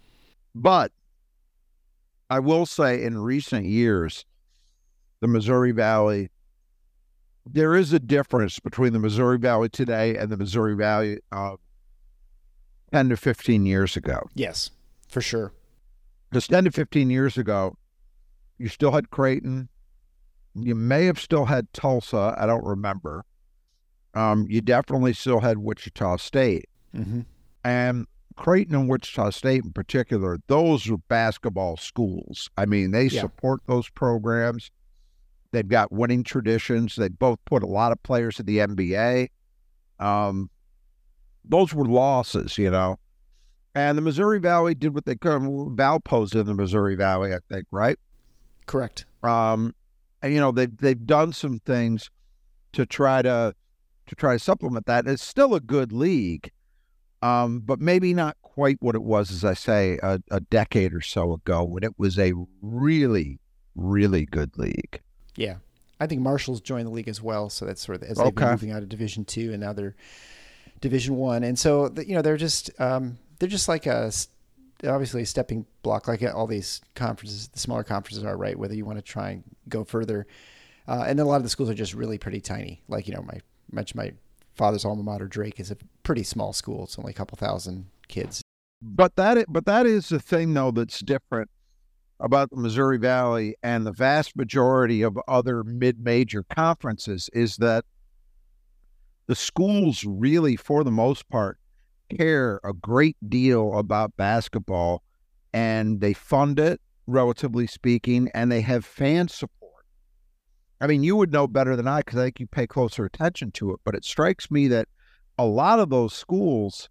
But I will say in recent years, the Missouri Valley, there is a difference between the Missouri Valley today and the Missouri Valley of uh, ten to fifteen years ago. Yes, for sure. Because ten to fifteen years ago, you still had Creighton. You may have still had Tulsa. I don't remember. Um, you definitely still had Wichita State. Mm-hmm. And Creighton and Wichita State in particular, those are basketball schools. I mean, they yeah. support those programs. They've got winning traditions. They both put a lot of players in the N B A. Um, those were losses, you know. And the Missouri Valley did what they could. Valpo's in the Missouri Valley, I think, right? Correct. Um, and, you know, they've, they've done some things to try to, to try to supplement that. It's still a good league. Um, but maybe not quite what it was, as I say, a, a decade or so ago when it was a really, really good league. Yeah. I think Marshall's joined the league as well. So that's sort of as they've okay. been moving out of Division Two and now they're Division One. And so, the, you know, they're just, um, they're just like a, obviously a stepping block, like all these conferences, the smaller conferences are, right? Whether you want to try and go further. Uh, and then a lot of the schools are just really pretty tiny. Like, you know, my, much my, father's alma mater, Drake, is a pretty small school. It's only a couple thousand kids. But that, but that is the thing, though, that's different about the Missouri Valley and the vast majority of other mid-major conferences is that the schools really, for the most part, care a great deal about basketball, and they fund it, relatively speaking, and they have fan support. I mean, you would know better than I because I think you pay closer attention to it, but it strikes me that a lot of those schools,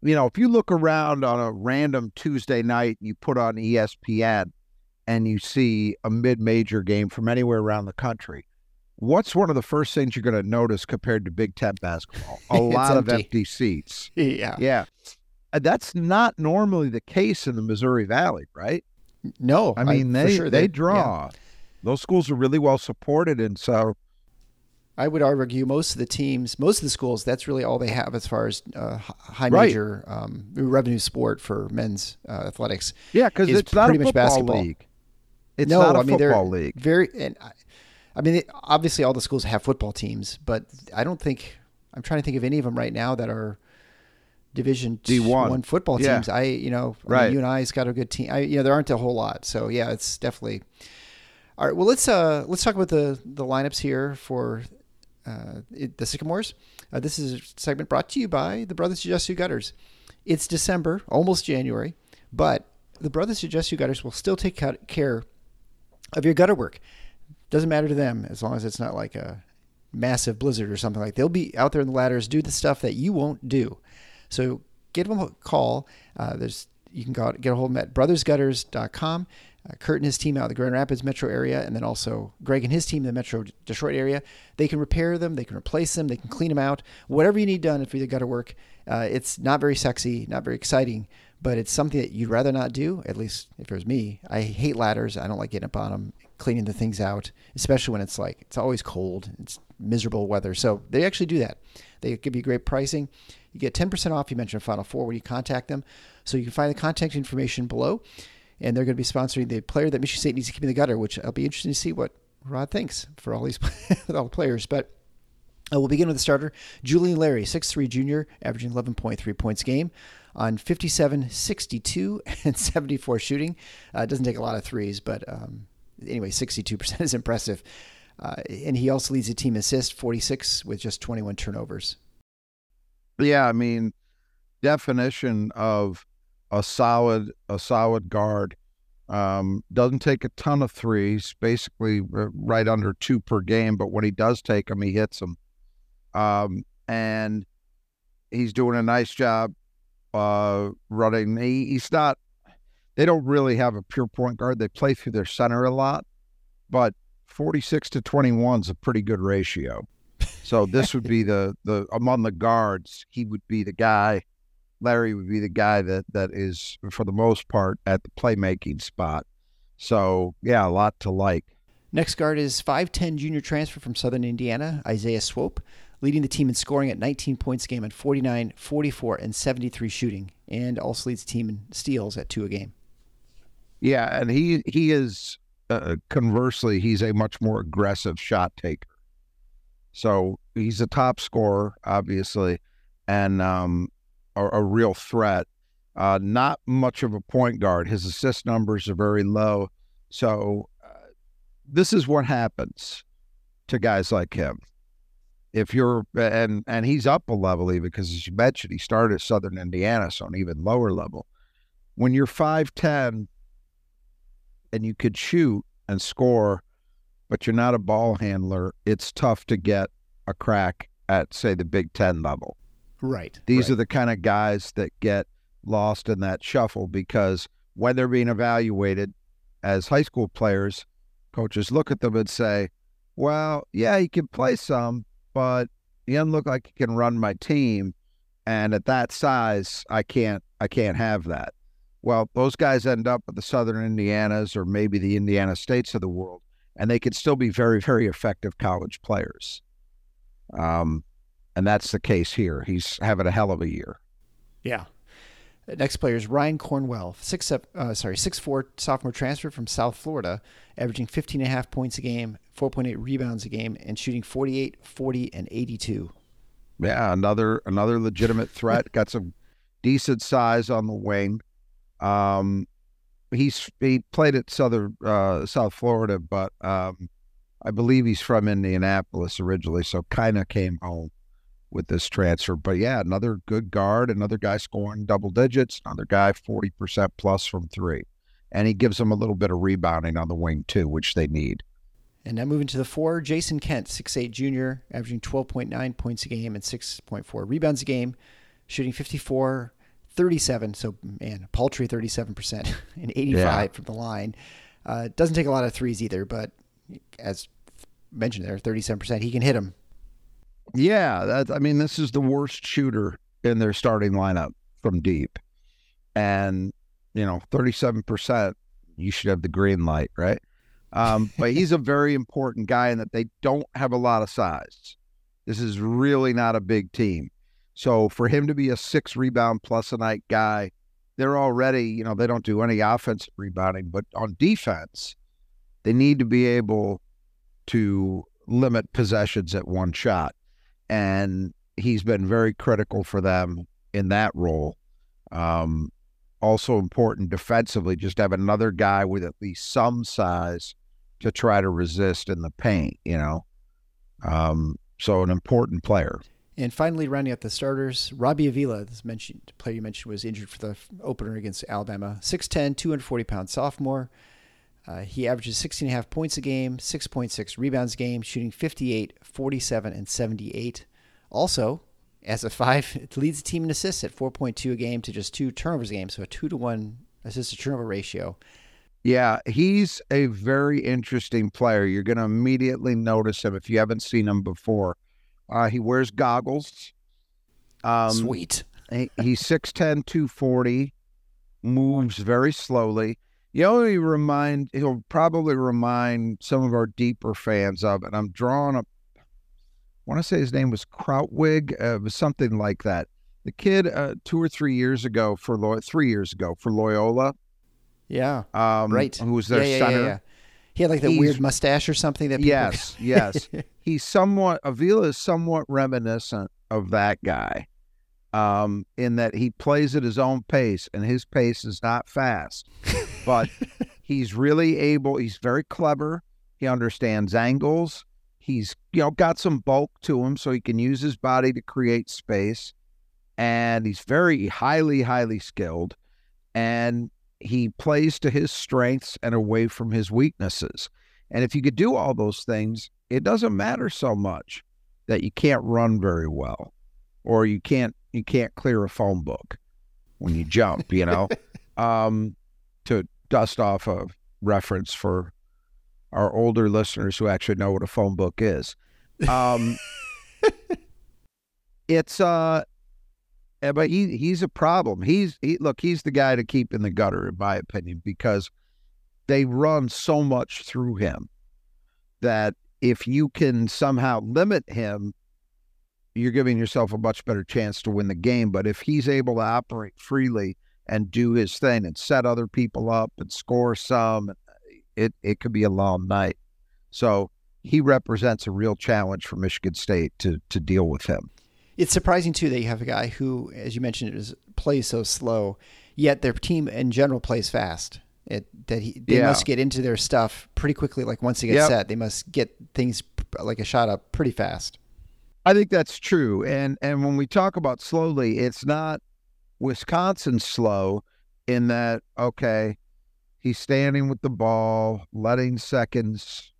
you know, if you look around on a random Tuesday night, you put on E S P N and you see a mid-major game from anywhere around the country, what's one of the first things you're going to notice compared to Big Ten basketball? A lot empty. of empty seats. Yeah. Yeah. That's not normally the case in the Missouri Valley, right? No. I mean, I, they, sure they, they draw. Yeah. Those schools are really well supported, and so I would argue most of the teams, most of the schools, that's really all they have as far as uh, high right. major um, revenue sport for men's uh, athletics. Yeah, because it's not a football basketball. league. It's no, not a I mean, football league. Very, and I, I mean, obviously all the schools have football teams, but I don't think I'm trying to think of any of them right now that are Division D one football teams. Yeah. I, you know, right. I mean, you and I's got a good team. I, you know, there aren't a whole lot, so yeah, it's definitely. All right, well, let's uh, let's talk about the, the lineups here for uh, it, the Sycamores. Uh, this is a segment brought to you by the Brothers Who Just Do Gutters. It's December, almost January, but the Brothers Who Just Do Gutters will still take care of your gutter work. Doesn't matter to them as long as it's not like a massive blizzard or something like that. They'll be out there in the ladders, do the stuff that you won't do. So give them a call. Uh, there's you can go, get a hold of them at brothers gutters dot com. Uh, Kurt and his team out of the Grand Rapids metro area, and then also Greg and his team in the metro D- Detroit area. They can repair them, they can replace them, they can clean them out. Whatever you need done for your gutter work, uh, it's not very sexy, not very exciting, but it's something that you'd rather not do, at least if it was me. I hate ladders. I don't like getting up on them, cleaning the things out, especially when it's like, it's always cold, it's miserable weather. So they actually do that. They give you great pricing. You get ten percent off, you mentioned Final Four, when you contact them. So you can find the contact information below. and they're going to be sponsoring the player that Michigan State needs to keep in the gutter, which I'll be interested to see what Rod thinks for all these all the players. But uh, we'll begin with the starter, Julian Larry, six three junior, averaging eleven point three points a game on fifty-seven, sixty-two, and seventy-four shooting. Uh, it doesn't take a lot of threes, but um, anyway, sixty-two percent is impressive. Uh, and he also leads the team assist, forty-six, with just twenty-one turnovers. Yeah, I mean, definition of a solid a solid guard. Um, doesn't take a ton of threes, basically right under two per game, but when he does take them, he hits them. Um, and he's doing a nice job uh, running. He, he's not, they don't really have a pure point guard. They play through their center a lot, but forty-six to twenty-one is a pretty good ratio. So this would be the, the, among the guards, he would be the guy. Larry would be the guy that, that is, for the most part, at the playmaking spot. So, yeah, a lot to like. Next guard is five ten junior transfer from Southern Indiana, Isaiah Swope, leading the team in scoring at nineteen points a game on forty-nine, forty-four, and seventy-three shooting, and also leads the team in steals at two a game. Yeah, and he, he is, uh, conversely, he's a much more aggressive shot taker. So he's a top scorer, obviously, and um, a, a real threat. Uh, not much of a point guard. His assist numbers are very low. So uh, this is what happens to guys like him. If you're and and he's up a level, even, because as you mentioned, he started at Southern Indiana, so an even lower level. When you're five ten and you could shoot and score, but you're not a ball handler, it's tough to get a crack at, say, the Big Ten level. Right. These right. are the kind of guys that get lost in that shuffle, because when they're being evaluated as high school players, coaches look at them and say, well, yeah, he can play some, but he doesn't look like he can run my team. And at that size, I can't, I can't have that. Well, those guys end up at the Southern Indianas or maybe the Indiana States of the world, and they can still be very, very effective college players. Um, and that's the case here. He's having a hell of a year. Yeah. Next player is Ryan Cornwell, six up, uh, sorry, six four sophomore transfer from South Florida, averaging fifteen and a half points a game, four point eight rebounds a game, and shooting forty-eight, forty, and eighty-two. Yeah, another another legitimate threat. Got some decent size on the wing. Um He's he played at Southern uh, South Florida, but um, I believe he's from Indianapolis originally, so kind of came home with this transfer. But yeah, another good guard, another guy scoring double digits, another guy forty percent plus from three, and he gives them a little bit of rebounding on the wing too, which they need. And now moving to the four, Jason Kent, six eight junior, averaging twelve point nine points a game and six point four rebounds a game, shooting fifty four. thirty-seven, so man, paltry thirty-seven percent and eighty-five yeah. from the line. Uh, doesn't take a lot of threes either, but as mentioned there, thirty-seven percent, he can hit them. Yeah, that, I mean, this is the worst shooter in their starting lineup from deep. And, you know, thirty-seven percent, you should have the green light, right? Um, but he's a very important guy in that they don't have a lot of size. This is really not a big team. So for him to be a six rebound plus a night guy, they're already, you know, they don't do any offensive rebounding, but on defense, they need to be able to limit possessions at one shot. And he's been very critical for them in that role. Um, also important defensively, just have another guy with at least some size to try to resist in the paint, you know. Um, so an important player. And finally, rounding out the starters, Robbie Avila, this mentioned player you mentioned was injured for the opener against Alabama. six ten, two hundred forty pound sophomore. Uh, he averages sixteen and a half points a game, six point six rebounds a game, shooting fifty-eight, forty-seven, and seventy-eight. Also, as a five, it leads the team in assists at four point two a game to just two turnovers a game, so a two to one assist-to-turnover ratio. Yeah, he's a very interesting player. You're going to immediately notice him if you haven't seen him before. Uh, he wears goggles. Um, Sweet. he, he's six ten, two forty, moves very slowly. You only remind, he'll probably remind some of our deeper fans of, and I'm drawing up, I want to say his name was Krautwig, uh, it was something like that. The kid uh, two or three years ago for, Lo- three years ago for Loyola, Yeah. Um, right. Who was their yeah, yeah, center. Yeah, yeah. He had like the He's, weird mustache or something that people Yes, yes. He's somewhat, Avila is somewhat reminiscent of that guy um, in that he plays at his own pace, and his pace is not fast. But he's really able, he's very clever. He understands angles. He's, you know, got some bulk to him, so he can use his body to create space. And he's very highly, highly skilled. And he plays to his strengths and away from his weaknesses. And if you could do all those things, it doesn't matter so much that you can't run very well, or you can't you can't clear a phone book when you jump, you know, um, to dust off a reference for our older listeners who actually know what a phone book is. Um, it's uh, but he he's a problem. He's he, look, he's the guy to keep in the gutter, in my opinion, because they run so much through him that if you can somehow limit him, you're giving yourself a much better chance to win the game. But if he's able to operate freely and do his thing and set other people up and score some, it it could be a long night. So he represents a real challenge for Michigan State to to deal with him. It's surprising, too, that you have a guy who, as you mentioned, is, plays so slow, yet their team in general plays fast. It, that he, They yeah. must get into their stuff pretty quickly. Like once they get yep. set, they must get things like a shot up pretty fast. I think that's true. And, and when we talk about slowly, it's not Wisconsin slow in that, okay, he's standing with the ball, letting seconds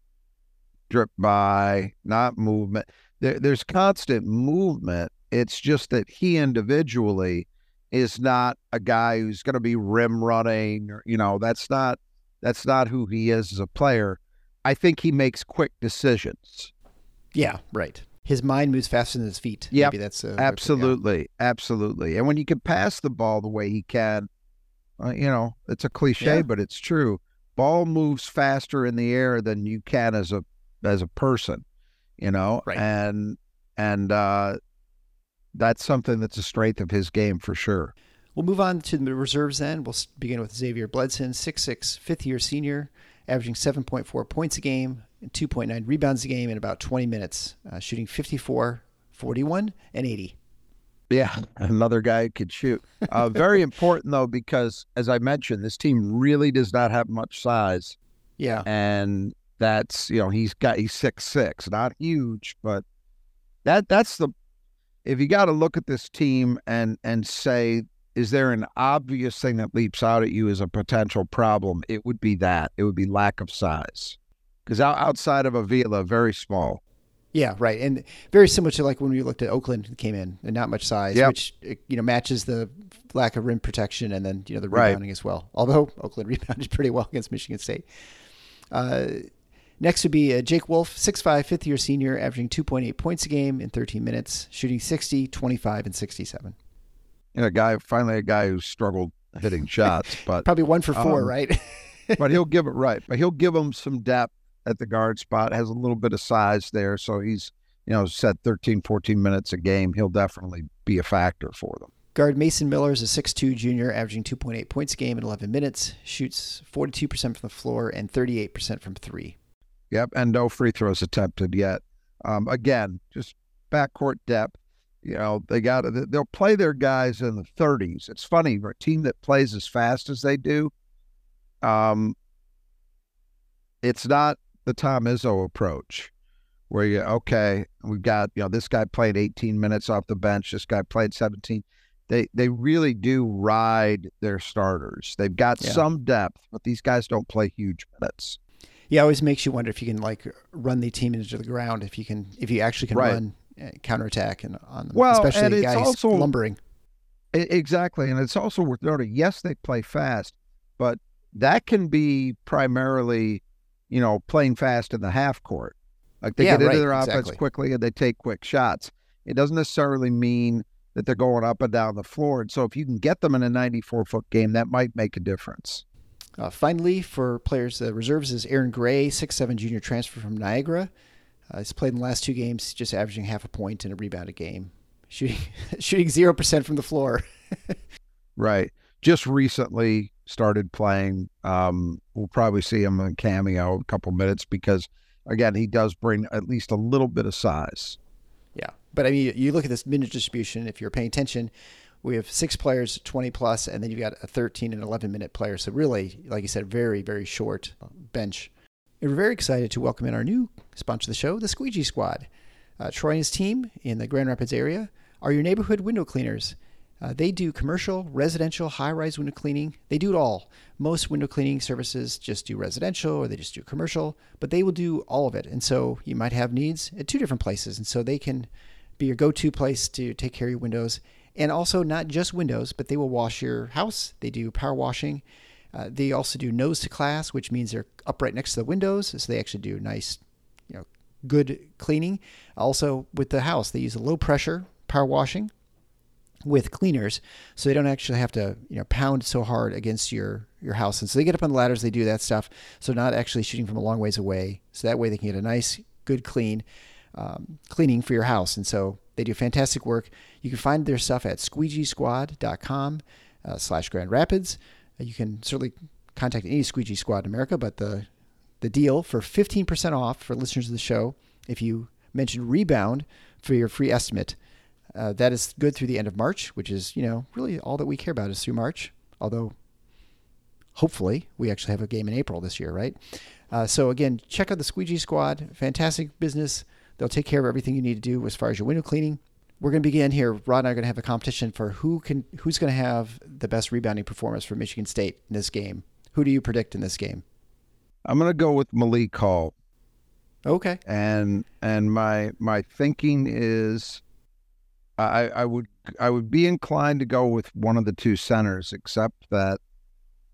drip by, not movement. There, there's constant movement. It's just that he individually is not a guy who's going to be rim running. Or, you know, that's not that's not who he is as a player. I think he makes quick decisions. Yeah, right. His mind moves faster than his feet. Yeah, that's a absolutely, absolutely. And when you can pass the ball the way he can, uh, you know, it's a cliche, yeah. but it's true. Ball moves faster in the air than you can as a as a person. You know, right. and and uh, that's something that's a strength of his game for sure. We'll move on to the reserves then. We'll begin with Xavier Bledson, six six, fifth-year senior, averaging seven point four points a game, and two point nine rebounds a game in about twenty minutes, uh, shooting fifty-four, forty-one, and eighty. Yeah, another guy who could shoot. Uh, very important, though, because, as I mentioned, this team really does not have much size. Yeah. And... That's, you know, he's got, he's six six, not huge, but that that's the, if you got to look at this team and, and say, is there an obvious thing that leaps out at you as a potential problem? It would be that. It would be lack of size. Because outside of Avila, very small. Yeah, right. And very similar to like when we looked at Oakland, who came in and not much size, yep. which, you know, matches the lack of rim protection and then, you know, the rebounding right. as well. Although Oakland rebounded pretty well against Michigan State. Uh, Next would be uh, Jake Wolf, six five, fifth-year senior, averaging two point eight points a game in thirteen minutes, shooting sixty, twenty-five, and sixty-seven. And a guy, finally a guy who struggled hitting shots. But probably one for four, um, right? But he'll give it right. But he'll give him some depth at the guard spot, has a little bit of size there. So he's, you know, set thirteen, fourteen minutes a game. He'll definitely be a factor for them. Guard Mason Miller is a six two junior, averaging two point eight points a game in eleven minutes, shoots forty-two percent from the floor and thirty-eight percent from three. Yep, and no free throws attempted yet. Um, again, just backcourt depth. You know, they got they'll play their guys in the thirties. It's funny, a team that plays as fast as they do, um, it's not the Tom Izzo approach where you okay, we've got you know this guy played eighteen minutes off the bench, this guy played seventeen. They they really do ride their starters. They've got yeah. some depth, but these guys don't play huge minutes. Yeah, it always makes you wonder if you can like run the team into the ground, if you can, if you actually can right. run uh, counterattack and on them, well, especially and the guys also, lumbering. It, exactly, and it's also worth noting. Yes, they play fast, but that can be primarily, you know, playing fast in the half court. Like they yeah, get into right, their offense exactly. quickly and they take quick shots. It doesn't necessarily mean that they're going up and down the floor. And so, if you can get them in a ninety-four foot game, that might make a difference. Uh, finally, for players, uh, reserves is Aaron Gray, six seven junior transfer from Niagara. Uh, he's played in the last two games, just averaging half a point and a rebound a game, shooting shooting zero percent from the floor. Right. Just recently started playing. Um, we'll probably see him in cameo in a couple minutes because, again, he does bring at least a little bit of size. Yeah, but I mean, you look at this minute distribution. If you're paying attention, we have six players, twenty plus, and then you've got a thirteen and eleven minute player. So really, like you said, very, very short bench. And we're very excited to welcome in our new sponsor of the show, the Squeegee Squad. Uh, Troy and his team in the Grand Rapids area are your neighborhood window cleaners. Uh, they do commercial, residential, high-rise window cleaning. They do it all. Most window cleaning services just do residential or they just do commercial, but they will do all of it. And so you might have needs at two different places. And so they can be your go-to place to take care of your windows. And also not just windows, but they will wash your house. They do power washing. Uh, they also do nose to glass, which means they're up right next to the windows. So they actually do nice, you know, good cleaning. Also with the house, they use a low pressure power washing with cleaners, so they don't actually have to, you know, pound so hard against your your house. And so they get up on ladders, they do that stuff, so not actually shooting from a long ways away, so that way they can get a nice good clean um, cleaning for your house. And so they do fantastic work. You can find their stuff at squeegee squad dot com uh, slash Grand Rapids. Uh, you can certainly contact any Squeegee Squad in America, but the the deal for fifteen percent off for listeners of the show if you mention Rebound for your free estimate. Uh, that is good through the end of March, which is, you know, really all that we care about is through March. Although, hopefully, we actually have a game in April this year, right? Uh, so, again, check out the Squeegee Squad. Fantastic business. They'll take care of everything you need to do as far as your window cleaning. We're going to begin here. Rod and I are going to have a competition for who can who's going to have the best rebounding performance for Michigan State in this game. Who do you predict in this game? I'm going to go with Malik Hall. Okay. And and my my thinking is... I, I would I would be inclined to go with one of the two centers, except that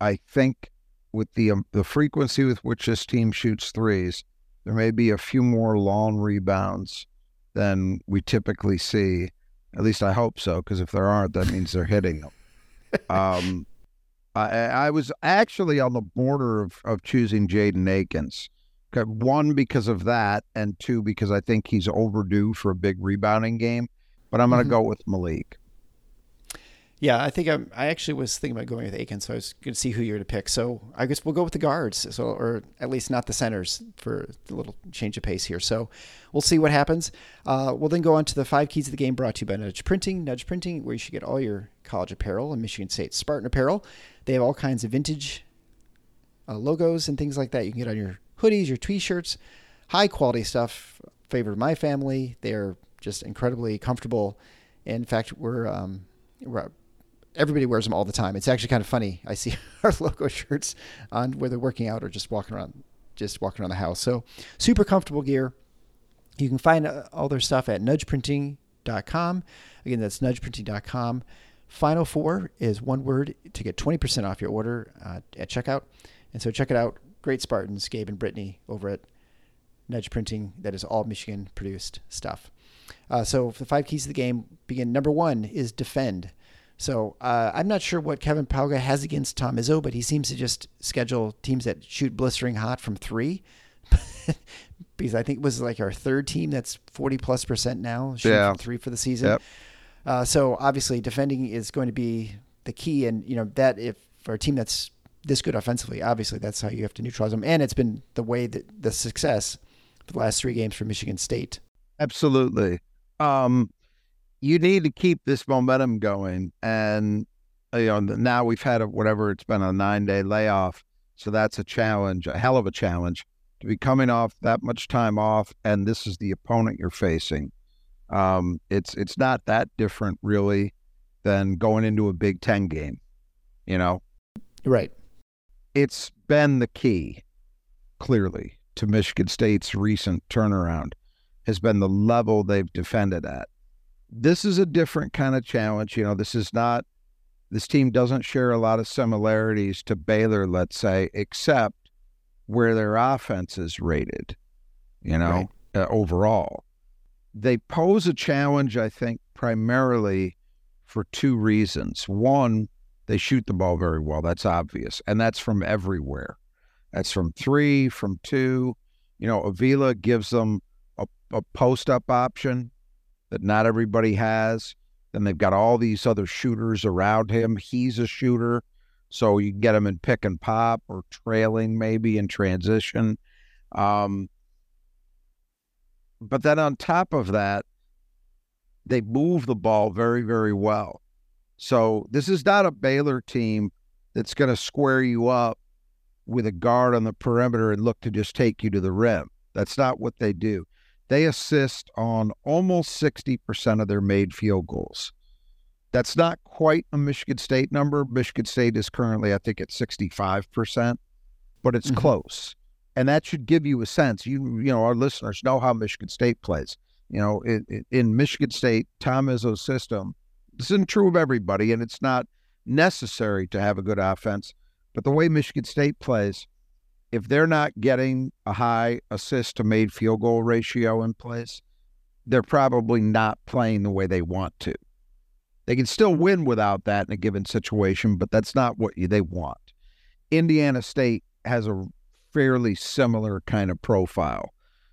I think with the um, the frequency with which this team shoots threes, there may be a few more long rebounds than we typically see. At least I hope so, because if there aren't, that means they're hitting them. Um, I, I was actually on the border of, of choosing Jaden Akins. One, because of that, and two, because I think he's overdue for a big rebounding game. But I'm going to mm-hmm. go with Malik. Yeah, I think I'm, I actually was thinking about going with Akins, so I was going to see who you're to pick. So I guess we'll go with the guards, so or at least not the centers for the little change of pace here. So we'll see what happens. Uh, we'll then go on to the five keys of the game brought to you by Nudge Printing. Nudge Printing, where you should get all your college apparel and Michigan State Spartan apparel. They have all kinds of vintage uh, logos and things like that. You can get on your hoodies, your t-shirts, high-quality stuff, favored my family. They're just incredibly comfortable. In fact, we're, um, we're everybody wears them all the time. It's actually kind of funny. I see our logo shirts on whether working out or just walking around, just walking around the house. So super comfortable gear. You can find uh, all their stuff at nudge printing dot com. Again, that's nudge printing dot com. Final four is one word to get twenty percent off your order uh, at checkout. And so check it out. Great Spartans, Gabe and Brittany over at Nudge Printing. That is all Michigan produced stuff. Uh, so the five keys of the game begin. Number one is defend. So uh, I'm not sure what Kevin Pauga has against Tom Izzo, but he seems to just schedule teams that shoot blistering hot from three. Because I think it was like our third team that's forty plus percent now shooting yeah. from three for the season. Yep. Uh, so obviously defending is going to be the key. And, you know, that if for a team that's this good offensively, obviously that's how you have to neutralize them. And it's been the way that the success of the last three games for Michigan State. Absolutely. Um, you need to keep this momentum going. And, you know, now we've had a, whatever, it's been a nine day layoff. So that's a challenge, a hell of a challenge to be coming off that much time off. And this is the opponent you're facing. Um, it's, it's not that different really than going into a Big Ten game, you know? Right. It's been the key clearly to Michigan State's recent turnaround. Has been the level they've defended at. This is a different kind of challenge. You know, this is not, this team doesn't share a lot of similarities to Baylor, let's say, except where their offense is rated, you know, right. uh, overall. They pose a challenge, I think, primarily for two reasons. One, they shoot the ball very well. That's obvious. And that's from everywhere. That's from three, from two. You know, Avila gives them a post-up option that not everybody has. Then they've got all these other shooters around him. He's a shooter. So you can get them in pick and pop or trailing maybe in transition. Um, but then on top of that, they move the ball very, very well. So this is not a Baylor team that's going to square you up with a guard on the perimeter and look to just take you to the rim. That's not what they do. They assist on almost sixty percent of their made field goals. That's not quite a Michigan State number. Michigan State is currently, I think, at sixty-five percent, but it's mm-hmm. close. And that should give you a sense. You, you know, our listeners know how Michigan State plays. You know, it, it, in Michigan State, Tom Izzo's system, this isn't true of everybody, and it's not necessary to have a good offense. But the way Michigan State plays, if they're not getting a high assist to made field goal ratio in place, they're probably not playing the way they want to. They can still win without that in a given situation, but that's not what they want. Indiana State has a fairly similar kind of profile.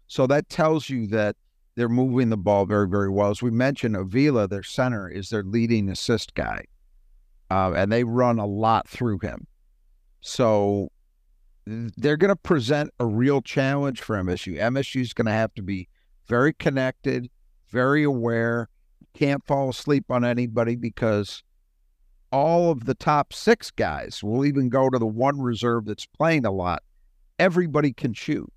So that tells you that they're moving the ball very, very well. As we mentioned, Avila, their center, is their leading assist guy, uh, and they run a lot through him. So they're going to present a real challenge for M S U. M S U is going to have to be very connected, very aware, can't fall asleep on anybody, because all of the top six guys will even go to the one reserve that's playing a lot. Everybody can shoot.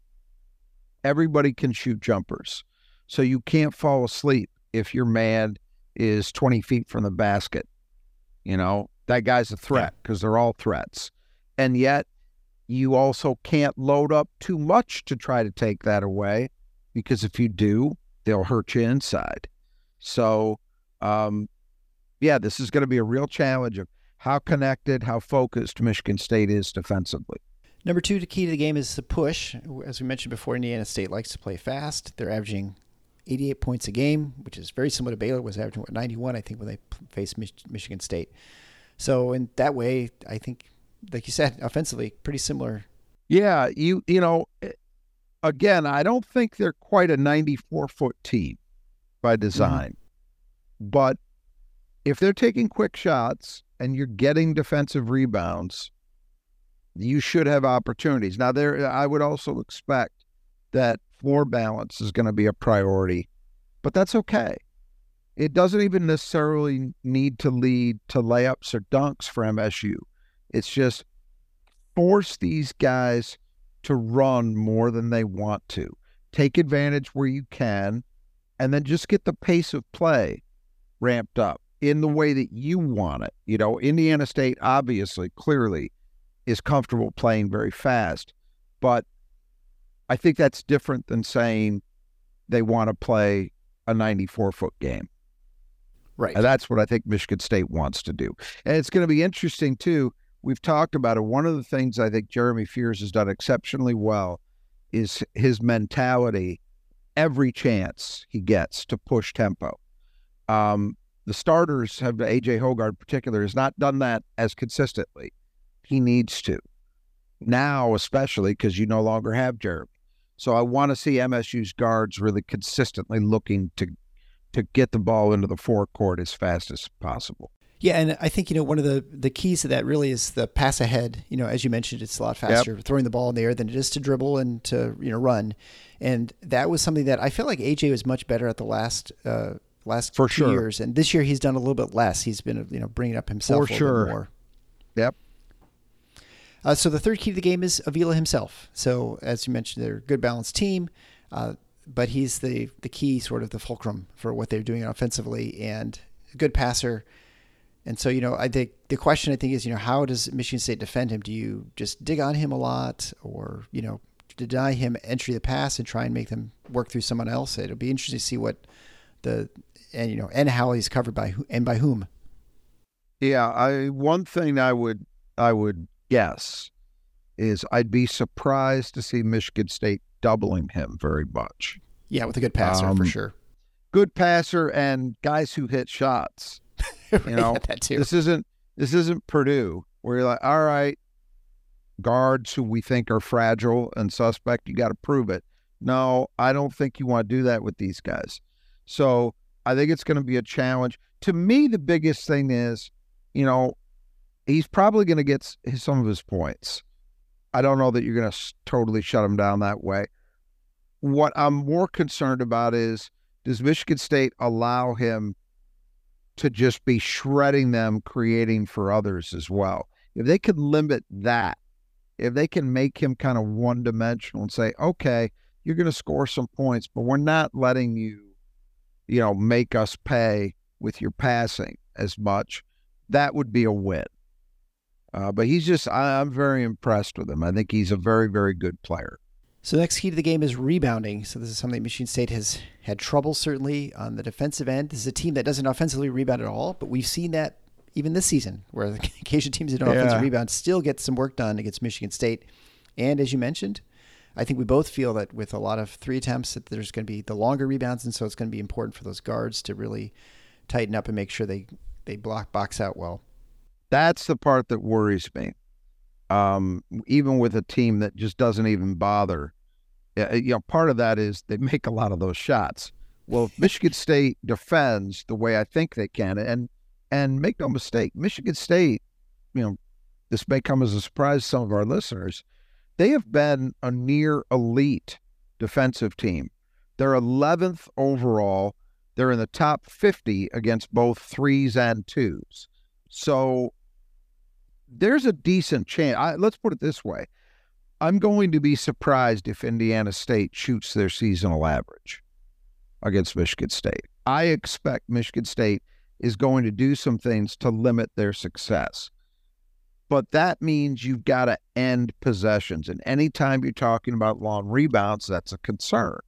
Everybody can shoot jumpers. So you can't fall asleep if your man is twenty feet from the basket. You know, that guy's a threat, because they're all threats. And yet you also can't load up too much to try to take that away, because if you do, they'll hurt you inside. So, um, yeah, this is going to be a real challenge of how connected, how focused Michigan State is defensively. Number two, the key to the game is the push. As we mentioned before, Indiana State likes to play fast. They're averaging eighty-eight points a game, which is very similar to Baylor was averaging what, ninety-one, I think, when they faced Mich- Michigan State. So in that way, I think, like you said, offensively, pretty similar. Yeah, you you know, again, I don't think they're quite a ninety-four-foot team by design. Mm-hmm. But if they're taking quick shots and you're getting defensive rebounds, you should have opportunities. Now, there, I would also expect that floor balance is going to be a priority, but that's okay. It doesn't even necessarily need to lead to layups or dunks for M S U. It's just force these guys to run more than they want to. Take advantage where you can, and then just get the pace of play ramped up in the way that you want it. You know, Indiana State obviously, clearly, is comfortable playing very fast, but I think that's different than saying they want to play a ninety-four-foot game. Right. And that's what I think Michigan State wants to do. And it's going to be interesting, too. We've talked about it. One of the things I think Jeremy Fears has done exceptionally well is his mentality every chance he gets to push tempo. Um, the starters have, A J Hogard in particular, has not done that as consistently. He needs to. Now, especially, because you no longer have Jeremy. So I want to see M S U's guards really consistently looking to, to get the ball into the forecourt as fast as possible. Yeah, and I think, you know, one of the, the keys to that really is the pass ahead. You know, as you mentioned, it's a lot faster yep. throwing the ball in the air than it is to dribble and to, you know, run. And that was something that I feel like A J was much better at the last uh, last For two sure. years. And this year he's done a little bit less. He's been, you know, bringing up himself For a little sure. bit more. Yep. Uh, so the third key to the game is Avila himself. So as you mentioned, they're a good balanced team, uh, but he's the, the key, sort of the fulcrum for what they're doing offensively, and a good passer. And so, you know, I think the question I think is, you know, how does Michigan State defend him? Do you just dig on him a lot, or, you know, deny him entry to the pass and try and make them work through someone else? It'll be interesting to see what the, and, you know, and how he's covered by who and by whom. Yeah. I, one thing I would, I would guess is I'd be surprised to see Michigan State doubling him very much. Yeah. With a good passer um, for sure. Good passer and guys who hit shots. You know, that too. this isn't this isn't Purdue where you're like, all right, guards who we think are fragile and suspect, you got to prove it. No, I don't think you want to do that with these guys. So I think it's going to be a challenge. To me, the biggest thing is, you know, he's probably going to get some of his points. I don't know that you're going to totally shut him down that way. What I'm more concerned about is, does Michigan State allow him to just be shredding them, creating for others as well? If they could limit that, if they can make him kind of one-dimensional and say, okay, you're going to score some points, but we're not letting you, you know, make us pay with your passing as much, that would be a win. Uh, but he's just, I, I'm very impressed with him. I think he's a very, very good player. So the next key to the game is rebounding. So this is something Michigan State has had trouble, certainly, on the defensive end. This is a team that doesn't offensively rebound at all, but we've seen that even this season, where the occasion teams that don't yeah. offensive rebound still get some work done against Michigan State. And as you mentioned, I think we both feel that with a lot of three attempts that there's going to be the longer rebounds, and so it's going to be important for those guards to really tighten up and make sure they, they block box out well. That's the part that worries me, um, even with a team that just doesn't even bother. You know, part of that is they make a lot of those shots. Well, if Michigan State defends the way I think they can, and and make no mistake, Michigan State, you know, this may come as a surprise to some of our listeners, they have been a near elite defensive team. They're eleventh overall. They're in the top fifty against both threes and twos. So there's a decent chance. I, let's put it this way. I'm going to be surprised if Indiana State shoots their seasonal average against Michigan State. I expect Michigan State is going to do some things to limit their success. But that means you've got to end possessions. And anytime you're talking about long rebounds, that's a concern.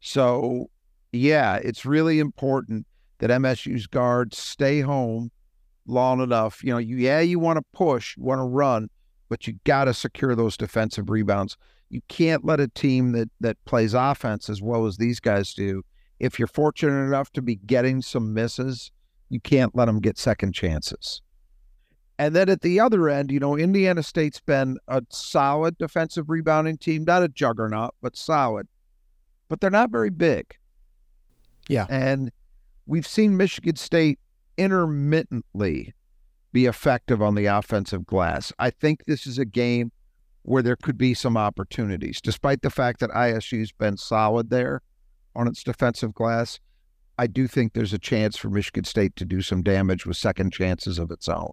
So, yeah, it's really important that M S U's guards stay home long enough. You know, you, yeah, you want to push, you want to run, but you got to secure those defensive rebounds. You can't let a team that, that plays offense as well as these guys do, if you're fortunate enough to be getting some misses, you can't let them get second chances. And then at the other end, you know, Indiana State's been a solid defensive rebounding team, not a juggernaut, but solid. But they're not very big. Yeah. And we've seen Michigan State intermittently be effective on the offensive glass. I think this is a game where there could be some opportunities, despite the fact that I S U's been solid there on its defensive glass. I do think there's a chance for Michigan State to do some damage with second chances of its own.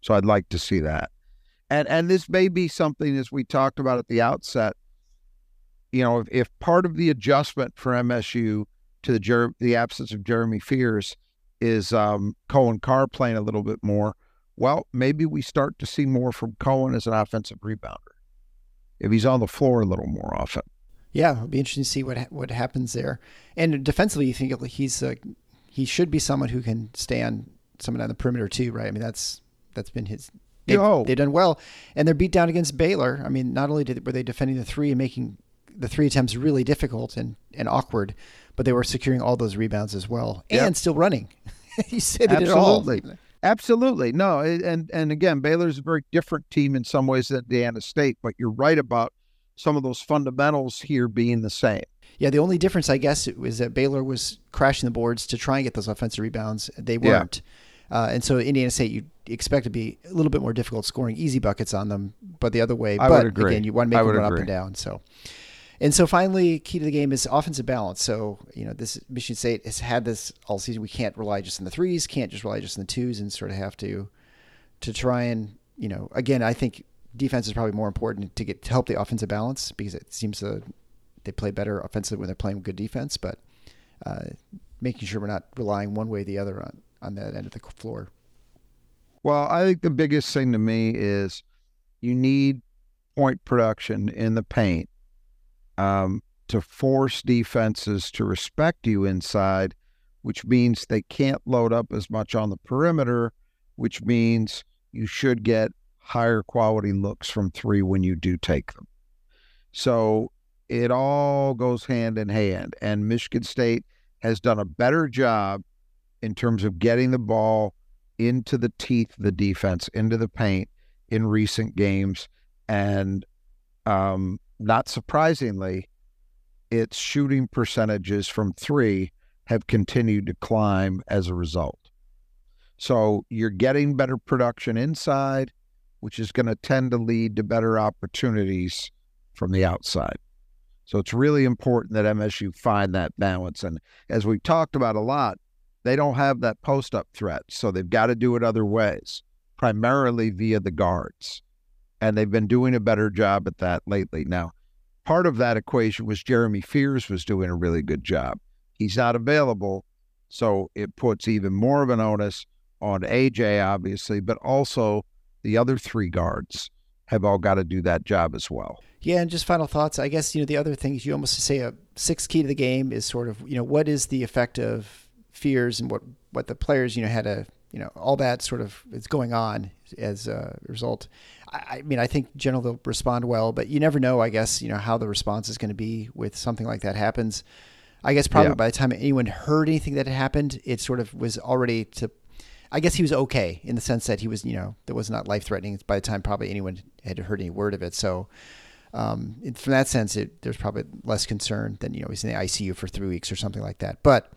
So I'd like to see that. And and this may be something, as we talked about at the outset, you know, if, if part of the adjustment for M S U to the Jer- the absence of Jeremy Fears is um, Cohen Carr playing a little bit more, well, maybe we start to see more from Cohen as an offensive rebounder if he's on the floor a little more often. Yeah, it'll be interesting to see what ha- what happens there. And defensively, you think he's uh, he should be someone who can stay on someone on the perimeter too, right? I mean, that's that's been his. They've, Yo. they've done well, and they're beat down against Baylor. I mean, not only did were they defending the three and making the three attempts really difficult and, and awkward, but they were securing all those rebounds as well, yep. and still running. You said it all. Absolutely. No, and and again, Baylor's a very different team in some ways than Indiana State, but you're right about some of those fundamentals here being the same. Yeah, the only difference, I guess, is that Baylor was crashing the boards to try and get those offensive rebounds. They weren't. Yeah. Uh, and so Indiana State, you expect to be a little bit more difficult scoring easy buckets on them, but the other way. I but would agree. Again, you want to make them run agree. up and down, so... And so finally, key to the game is offensive balance. So, you know, this Michigan State has had this all season. We can't rely just on the threes, can't just rely just on the twos, and sort of have to to try and, you know, again, I think defense is probably more important to get to help the offensive balance, because it seems that they play better offensively when they're playing good defense, but uh, making sure we're not relying one way or the other on, on that end of the floor. Well, I think the biggest thing to me is you need point production in the paint. Um, to force defenses to respect you inside, which means they can't load up as much on the perimeter, which means you should get higher quality looks from three when you do take them. So it all goes hand in hand, and Michigan State has done a better job in terms of getting the ball into the teeth of the defense, into the paint in recent games, and um not surprisingly, its shooting percentages from three have continued to climb as a result. So you're getting better production inside, which is going to tend to lead to better opportunities from the outside. So it's really important that M S U find that balance. And as we've talked about a lot, they don't have that post-up threat, so they've got to do it other ways, primarily via the guards. And they've been doing a better job at that lately. Now, part of that equation was Jeremy Fears was doing a really good job. He's not available, so it puts even more of an onus on A J, obviously, but also the other three guards have all got to do that job as well. Yeah, and just final thoughts. I guess, you know, the other thing is you almost say a sixth key to the game is sort of, you know, what is the effect of Fears and what, what the players, you know, had a, you know, all that sort of is going on as a result. I, I mean, I think generally they'll respond well, but you never know, I guess, you know, how the response is going to be with something like that happens. I guess probably yeah. by the time anyone heard anything that had happened, it sort of was already to, I guess he was okay in the sense that he was, you know, that was not life-threatening by the time probably anyone had heard any word of it. So um, it, from that sense, it, there's probably less concern than, you know, he's in the I C U for three weeks or something like that. But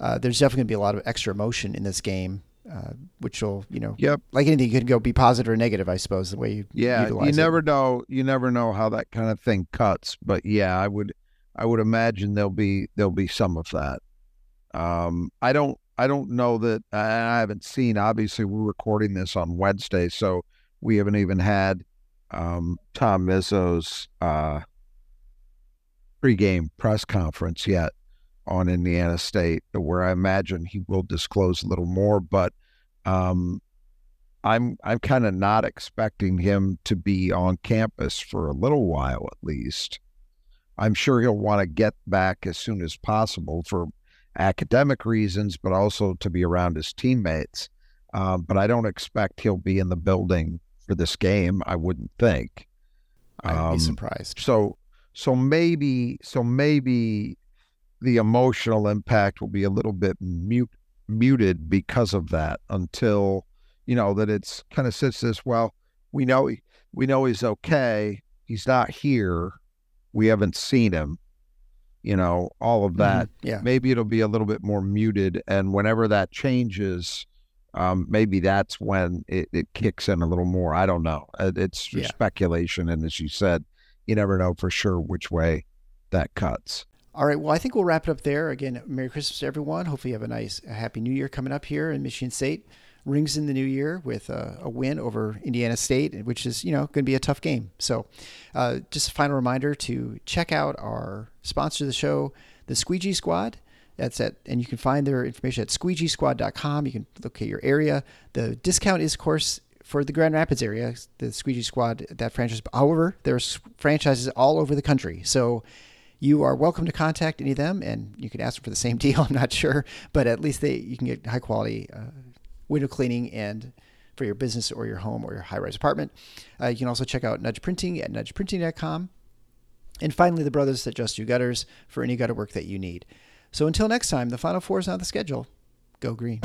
uh, there's definitely going to be a lot of extra emotion in this game, uh, which will, you know, yep. like anything, you could go be positive or negative, I suppose, the way you yeah, utilize it. You never it. know. You never know how that kind of thing cuts. But yeah, I would, I would imagine there'll be, there'll be some of that. Um, I don't, I don't know that I haven't seen, obviously we're recording this on Wednesday, so we haven't even had um, Tom Izzo's uh, pregame press conference yet on Indiana State, where I imagine he will disclose a little more, but um, I'm, I'm kind of not expecting him to be on campus for a little while, at least. I'm sure he'll want to get back as soon as possible for academic reasons, but also to be around his teammates. Um, but I don't expect he'll be in the building for this game. I wouldn't think. Um, I'd be surprised. So, so maybe, so maybe the emotional impact will be a little bit mute, muted because of that. Until you know that it's kind of sits this. Well, we know we know he's okay. He's not here. We haven't seen him. You know, all of that, mm-hmm. yeah. Maybe it'll be a little bit more muted. And whenever that changes, um, maybe that's when it, it kicks in a little more. I don't know. It's yeah. speculation. And as you said, you never know for sure which way that cuts. All right. Well, I think we'll wrap it up there. Again, Merry Christmas to everyone. Hopefully you have a nice, a happy new year coming up here in Michigan State. Rings in the new year with a, a win over Indiana State, which is, you know, going to be a tough game. So uh, just a final reminder to check out our sponsor of the show, the Squeegee Squad. That's at, and you can find their information at squeegee squad dot com. You can locate your area. The discount is, of course, for the Grand Rapids area, the Squeegee Squad, that franchise. However, there's franchises all over the country. So you are welcome to contact any of them, and you can ask them for the same deal. I'm not sure, but at least they you can get high quality uh, window cleaning and for your business or your home or your high-rise apartment. Uh, you can also check out Nudge Printing at nudge printing dot com. And finally, the brothers that just do gutters for any gutter work that you need. So until next time, the Final Four is on the schedule. Go green.